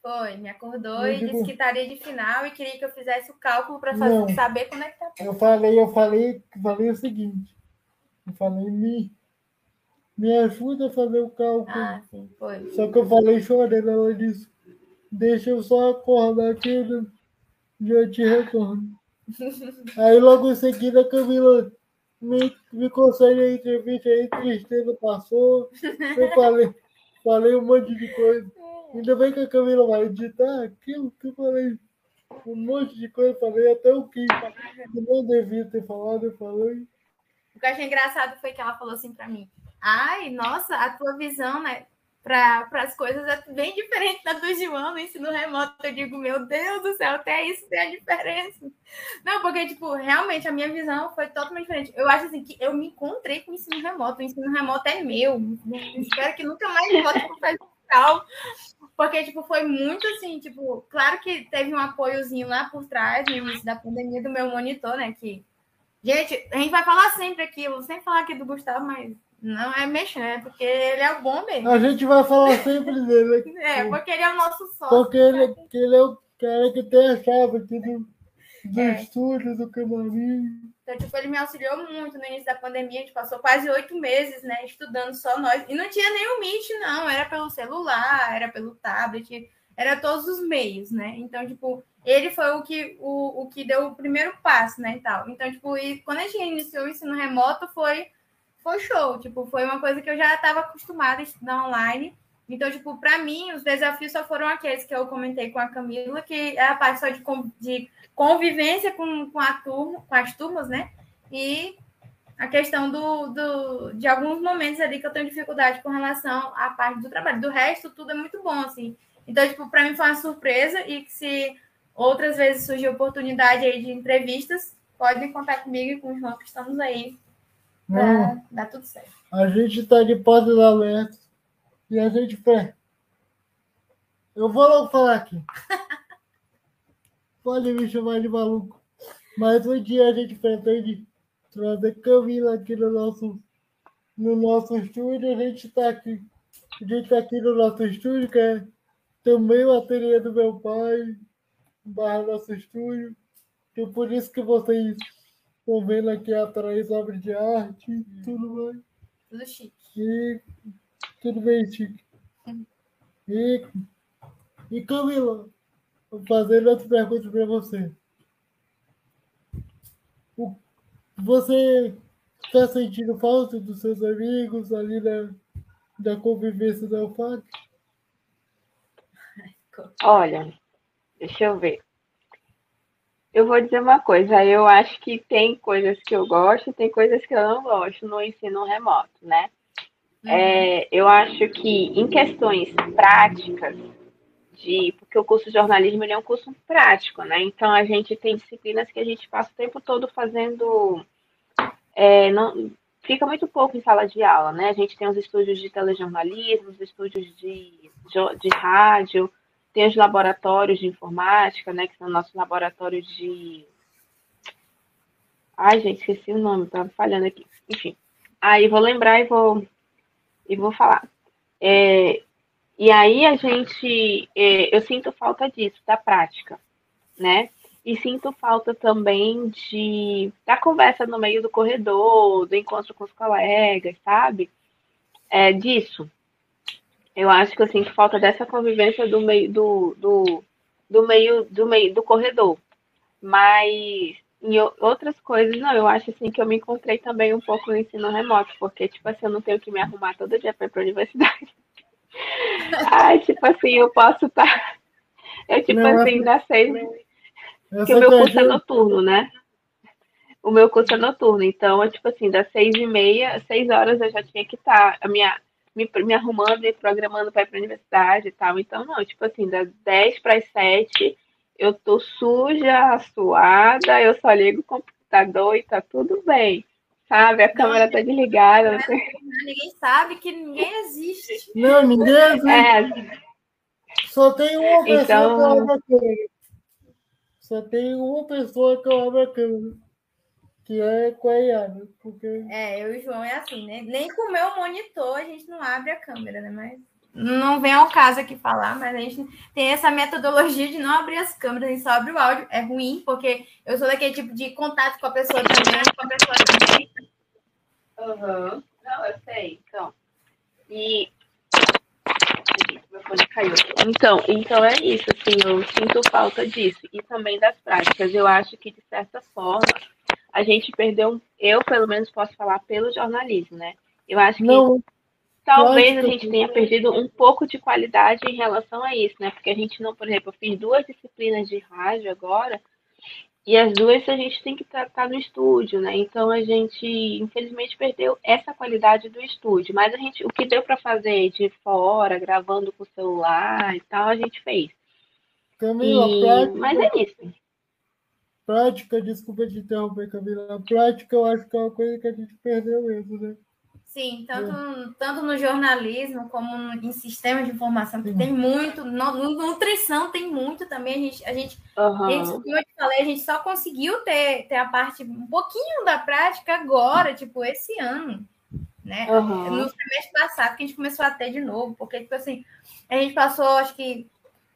Foi, me acordou eu e digo... disse que estaria de final e queria que eu fizesse o cálculo para saber como é que tá. Eu falei, eu falei, falei o seguinte. Eu falei, me, me ajuda a fazer o cálculo. Ah, sim, foi. Só que eu falei chorando, ela disse, deixa eu só acordar aqui, já te retorno. Aí logo em seguida a Camila me, me conseguiu a entrevista, aí tristeza passou, eu falei. Falei um monte de coisa. Ainda bem que a Camila vai editar aquilo que eu falei. Um monte de coisa. Falei até o que eu não devia ter falado. Eu falei. O que eu achei engraçado foi que ela falou assim pra mim. Ai, nossa, a tua visão, né, para as coisas é bem diferente da do João no ensino remoto. Eu digo, meu Deus do céu, até isso tem a diferença. Não, porque, tipo, realmente a minha visão foi totalmente diferente. Eu acho, assim, que eu me encontrei com o ensino remoto. O ensino remoto é meu. Eu espero que nunca mais volte para o presencial. Porque, tipo, foi muito, assim, tipo... Claro que teve um apoiozinho lá por trás, no início da pandemia, do meu monitor, né, que... Gente, a gente vai falar sempre aqui. Eu vou sempre falar aqui do Gustavo, mas... Não é mexer, né? Porque ele é o bom mesmo. A gente vai falar sempre dele. É, porque ele é o nosso sócio. Porque ele, ele é o cara que tem a chave aqui do, do é. estúdio, do camarim. Então, tipo, ele me auxiliou muito no início da pandemia. A gente passou quase oito meses, né? Estudando só nós. E não tinha nem o Meet, não. Era pelo celular, era pelo tablet. Era todos os meios, né? Então, tipo, ele foi o que, o, o que deu o primeiro passo, né? E tal. Então, tipo, e quando a gente iniciou o ensino remoto, foi... Foi show, tipo, foi uma coisa que eu já estava acostumada a estudar online. Então, tipo, para mim, os desafios só foram aqueles que eu comentei com a Camila, que é a parte só de, de convivência com, com, a turma, com as turmas, né? E a questão do, do, de alguns momentos ali que eu tenho dificuldade com relação à parte do trabalho. Do resto, tudo é muito bom, assim. Então, tipo, para mim foi uma surpresa e que se outras vezes surgir oportunidade aí de entrevistas, podem contar comigo e com os irmãos que estamos aí. Não, dá, dá tudo certo. A gente está de portas abertas e a gente pé. Eu vou logo falar aqui. Pode me chamar de maluco. Mas um dia a gente pretende trazer Camila aqui no nosso, no nosso estúdio. A gente está aqui. A gente está aqui no nosso estúdio, que é também o ateliê do meu pai, barra nosso estúdio. Então por isso que vocês. Estou vendo aqui atrás obra de arte, hum. tudo bem. Tudo chique. E, tudo bem, chique. Hum. E, e Camila, vou fazer outra pergunta para você. O, você está sentindo falta dos seus amigos ali na, da convivência da U F A C? Olha, deixa eu ver. Eu vou dizer uma coisa, eu acho que tem coisas que eu gosto, tem coisas que eu não gosto no ensino remoto, né? É, eu acho que em questões práticas, de, porque o curso de jornalismo ele é um curso prático, né? Então, a gente tem disciplinas que a gente passa o tempo todo fazendo... É, não, fica muito pouco em sala de aula, né? A gente tem os estúdios de telejornalismo, os estúdios de, de rádio... Tem os laboratórios de informática, né? Que são nossos laboratórios de... Ai, gente, esqueci o nome, tá falhando aqui. Enfim, aí vou lembrar e vou, e vou falar. É, e aí a gente... É, eu sinto falta disso, da prática, né? E sinto falta também de... da conversa no meio do corredor, do encontro com os colegas, sabe? É, disso. Eu acho que eu sinto falta dessa convivência do meio do, do, do meio do meio do corredor. Mas e eu, outras coisas. Não, eu acho assim que eu me encontrei também um pouco no ensino remoto, porque, tipo assim, eu não tenho que me arrumar todo dia para ir para a universidade. Ai, tipo assim, eu posso estar... Tá... Eu, tipo não, assim, das seis... Porque o meu curso é noturno, né? O meu curso é noturno, então, eu, tipo assim, das seis e meia, seis horas eu já tinha que estar tá, minha, me, me arrumando e programando para ir para a universidade e tal. Então, não, tipo assim, das dez para as sete... Eu tô suja, suada, eu só ligo o computador e tá tudo bem, sabe? A não, câmera tá desligada. Não sei. Ninguém sabe que ninguém existe. Não, ninguém existe. É. Só tem uma pessoa então... que abre a câmera. Só tem uma pessoa que abre a câmera, que é com a Iana. Porque... É, eu e o João é assim, né? Nem com o meu monitor a gente não abre a câmera, né? Mas... Não vem ao caso aqui falar, mas a gente tem essa metodologia de não abrir as câmeras, a gente só abre o áudio. É ruim, porque eu sou daquele tipo de contato com a pessoa também, com a pessoa também. Uhum. Não, eu sei, então. E... Meu fone caiu. Então, então é isso, assim, eu sinto falta disso. E também das práticas. Eu acho que, de certa forma, a gente perdeu... Eu, pelo menos, posso falar pelo jornalismo, né? Eu acho que... Não. Talvez a gente tenha perdido um pouco de qualidade em relação a isso, né? Porque a gente não, por exemplo, eu fiz duas disciplinas de rádio agora, e as duas a gente tem que tratar no estúdio, né? Então a gente, infelizmente, perdeu essa qualidade do estúdio. Mas a gente, o que deu para fazer de fora, gravando com o celular e tal, a gente fez. Camila, e... prática... Mas é isso. Prática, desculpa te interromper, Camila. A prática eu acho que é uma coisa que a gente perdeu mesmo, né? Sim, tanto, tanto no jornalismo como no, em sistemas de informação, que tem muito, no, no, nutrição tem muito também, a gente, a gente, uhum. a gente, como eu te falei, a gente só conseguiu ter, ter a parte, um pouquinho da prática agora, tipo, esse ano, né, uhum. no semestre passado, que a gente começou a ter de novo, porque, tipo assim, a gente passou, acho que,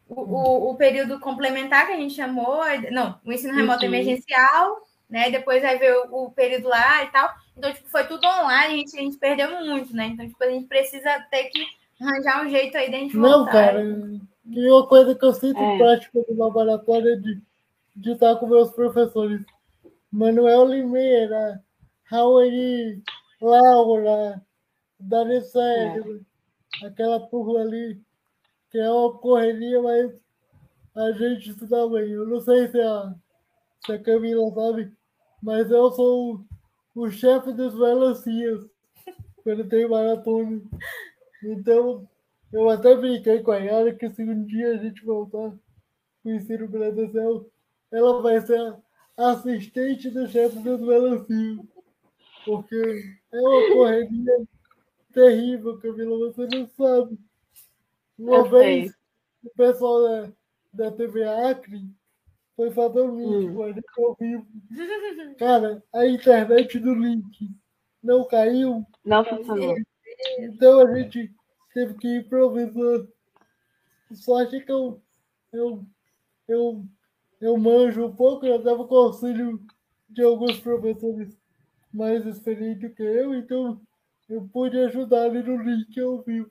o, o, o período complementar que a gente chamou, não, o ensino remoto uhum. emergencial, né, depois aí veio o, o período lá e tal, então, tipo, foi tudo online, a gente, a gente perdeu muito, né? Então, tipo, a gente precisa ter que arranjar um jeito aí de a gente voltar. Não, cara, e uma coisa que eu sinto é. prática do laboratório é de, de estar com meus professores. Manuel Limeira, Raoni, Laura, Dani Sérgio, é. aquela turma ali, que é uma correria, mas a gente se dá bem. Eu não sei se a, se a Camila sabe, mas eu sou... o chefe dos melancias, quando tem maratona. Então, eu até brinquei com a Yara que se um dia a gente voltar pro ensino presencial, ela vai ser assistente do chefe dos melancias. Porque é uma correria terrível, Camila, você não sabe. Uma eu vez, sei. O pessoal da, da T V Acre foi fazer um link, hum. mano, ao vivo. Cara, a internet do link não caiu. Não funcionou. Então a gente teve que ir improvisando. Só achei que eu, eu, eu, eu manjo um pouco, eu dava o conselho de alguns professores mais experientes que eu, então eu pude ajudar ele no link ao vivo.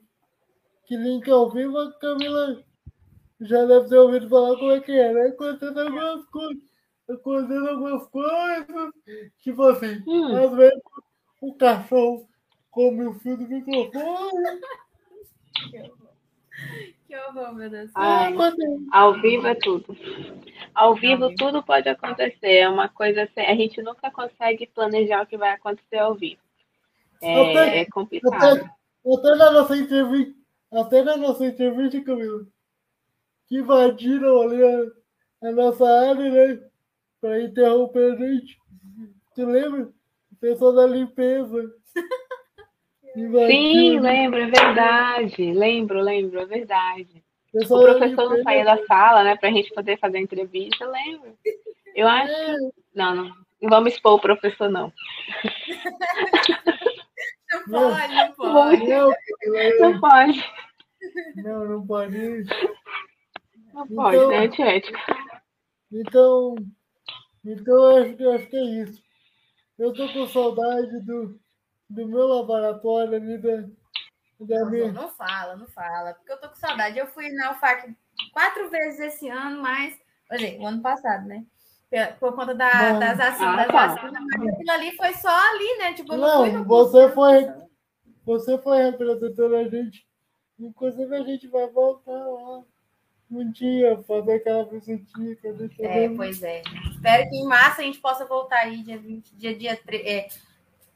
Que link ao vivo, a Camila... Já deve ter ouvido falar como é que é, né? Acontecendo algumas coisas, acontecendo algumas coisas. Tipo assim, hum. às vezes o cachorro come o fio do microfone. Que horror. Que horror, meu Deus. Ai, ao vivo é tudo. Ao vivo tudo pode acontecer. É uma coisa assim, a gente nunca consegue planejar o que vai acontecer ao vivo. É, até, é complicado. Até, até, na nossa entrevista, até na nossa entrevista, Camila, que invadiram ali a, a nossa área, né? Para interromper a gente. Tu lembra? O pessoal da limpeza. Invadiram. Sim, lembro, é verdade. Lembro, lembro, é verdade. O, o professor não saía da sala, né? Para a gente poder fazer a entrevista, eu lembro. Eu acho... É. Não, não. Não vamos expor o professor, não. Não pode, não pode. Não, não pode. Não, não pode. Não pode, então, né? Antiética. Então, então acho, que, acho que é isso. Eu estou com saudade do, do meu laboratório ali da, da não, minha... Não fala, não fala. Porque eu estou com saudade. Eu fui na U F A C quatro vezes esse ano, mas... Olha, o ano passado, né? por conta da, não, das ações, ah, tá. das ações, mas aquilo ali foi só ali, né? Tipo, não, não foi no você foi, você foi representando a gente. Inclusive, a gente vai voltar lá um dia, fazer aquela presentinha que a gente... É, pois é. Espero que em março a gente possa voltar aí, dia vinte, dia, dia é,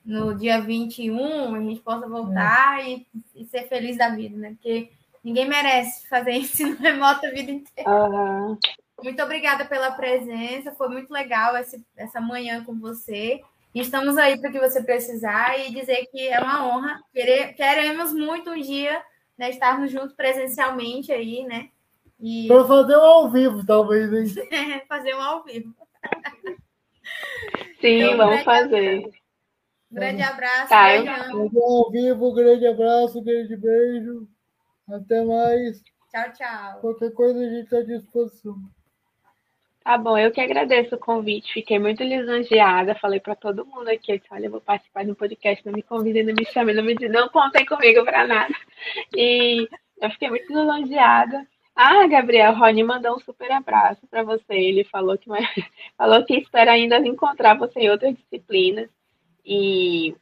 no dia vinte e um, a gente possa voltar é. e, e ser feliz da vida, né? Porque ninguém merece fazer ensino remoto a vida inteira. Uhum. Muito obrigada pela presença, foi muito legal esse, essa manhã com você. Estamos aí para o que você precisar e dizer que é uma honra. Quere, queremos muito um dia, né, estarmos juntos presencialmente aí, né? E... Para fazer um ao vivo, talvez, hein? Fazer um ao vivo. Sim, então, vamos fazer. Abraço. Grande abraço. Tá, eu... Fazer um ao vivo, grande abraço, grande beijo. Até mais. Tchau, tchau. Qualquer coisa a gente está à disposição. Tá bom, eu que agradeço o convite, fiquei muito lisonjeada, falei para todo mundo aqui, eu disse, olha, eu vou participar de um podcast, não me convidem, não me chamem, não me dizem, não contem comigo para nada. E eu fiquei muito lisonjeada. Ah, Gabriel, Rony mandou um super abraço para você, ele falou que, falou que espera ainda encontrar você em outras disciplinas, e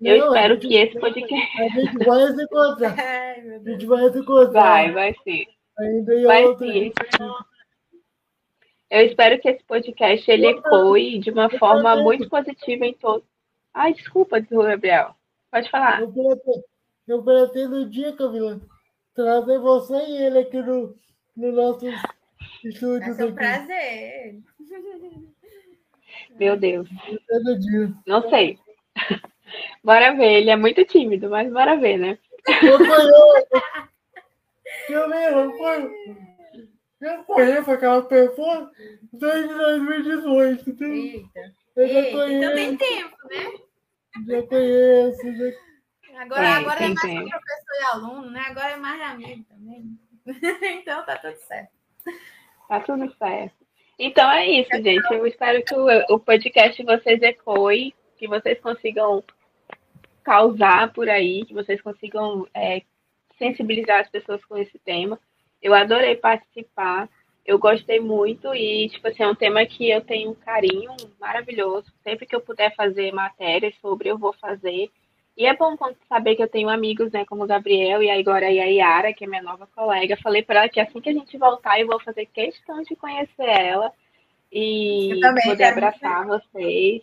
eu não, espero gente, que esse podcast... A gente vai se encontrar, a gente vai se encontrar. Vai, vai sim. Ainda em vai outras sim. Eu espero que esse podcast ele ecoe de uma forma muito positiva em todos. Ai, desculpa, Gabriel. Pode falar. Eu pretendo, eu pretendo um dia, Camila, trazer você e ele aqui no, no nosso estúdio. É um prazer. Meu Deus. Não sei. Bora ver. Ele é muito tímido, mas bora ver, né? Eu fui. Eu conheço aquela pessoa desde dois mil e dezoito. Eita. Eu já Eita. Conheço. Então tem tempo, né? Já conheço. Já... Agora é, agora é mais tempo. Professor e aluno, né? Agora é mais amigo também. Então tá tudo certo. Tá tudo certo. Então é isso, é gente. Bom. Eu espero que o, o podcast vocês ecoe, que vocês consigam causar por aí, que vocês consigam é, sensibilizar as pessoas com esse tema. Eu adorei participar, eu gostei muito e, tipo assim, é um tema que eu tenho um carinho maravilhoso. Sempre que eu puder fazer matérias sobre, eu vou fazer. E é bom saber que eu tenho amigos, né, como o Gabriel e agora e a Yara, que é minha nova colega. Falei para ela que assim que a gente voltar, eu vou fazer questão de conhecer ela e poder abraçar vocês.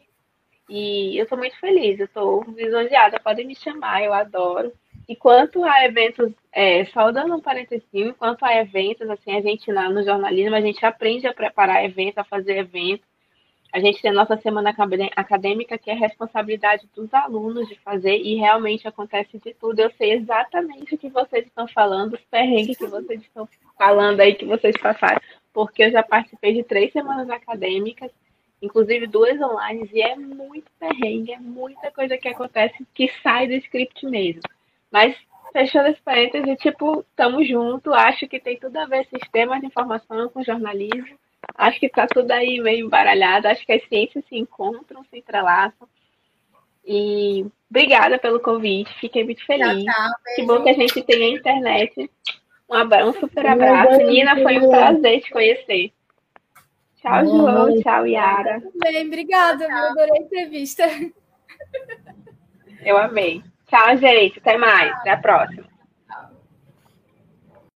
E eu estou muito feliz, eu estou lisonjeada, podem me chamar, eu adoro. E quanto a eventos, é, só dando um parentezinho, quanto a eventos, assim, a gente lá no jornalismo, a gente aprende a preparar eventos, a fazer eventos. A gente tem a nossa semana acadêmica, que é a responsabilidade dos alunos de fazer, e realmente acontece de tudo. Eu sei exatamente o que vocês estão falando, os perrengues que vocês estão falando aí, que vocês passaram, porque eu já participei de três semanas acadêmicas, inclusive duas online, e é muito perrengue, é muita coisa que acontece que sai do script mesmo. Mas, fechando as parênteses, tipo, tamo junto, acho que tem tudo a ver sistema de informação com jornalismo, acho que tá tudo aí meio embaralhado, acho que as ciências se encontram, se entrelaçam, e obrigada pelo convite, fiquei muito feliz, tchau, tchau, que bom que a gente tem a internet, um, abraço, um super abraço, Nina, foi um prazer te conhecer. Tchau, João, tchau, Yara. Bem, obrigada, eu adorei a entrevista. Eu amei. Tchau, gente. Até mais. Até a próxima.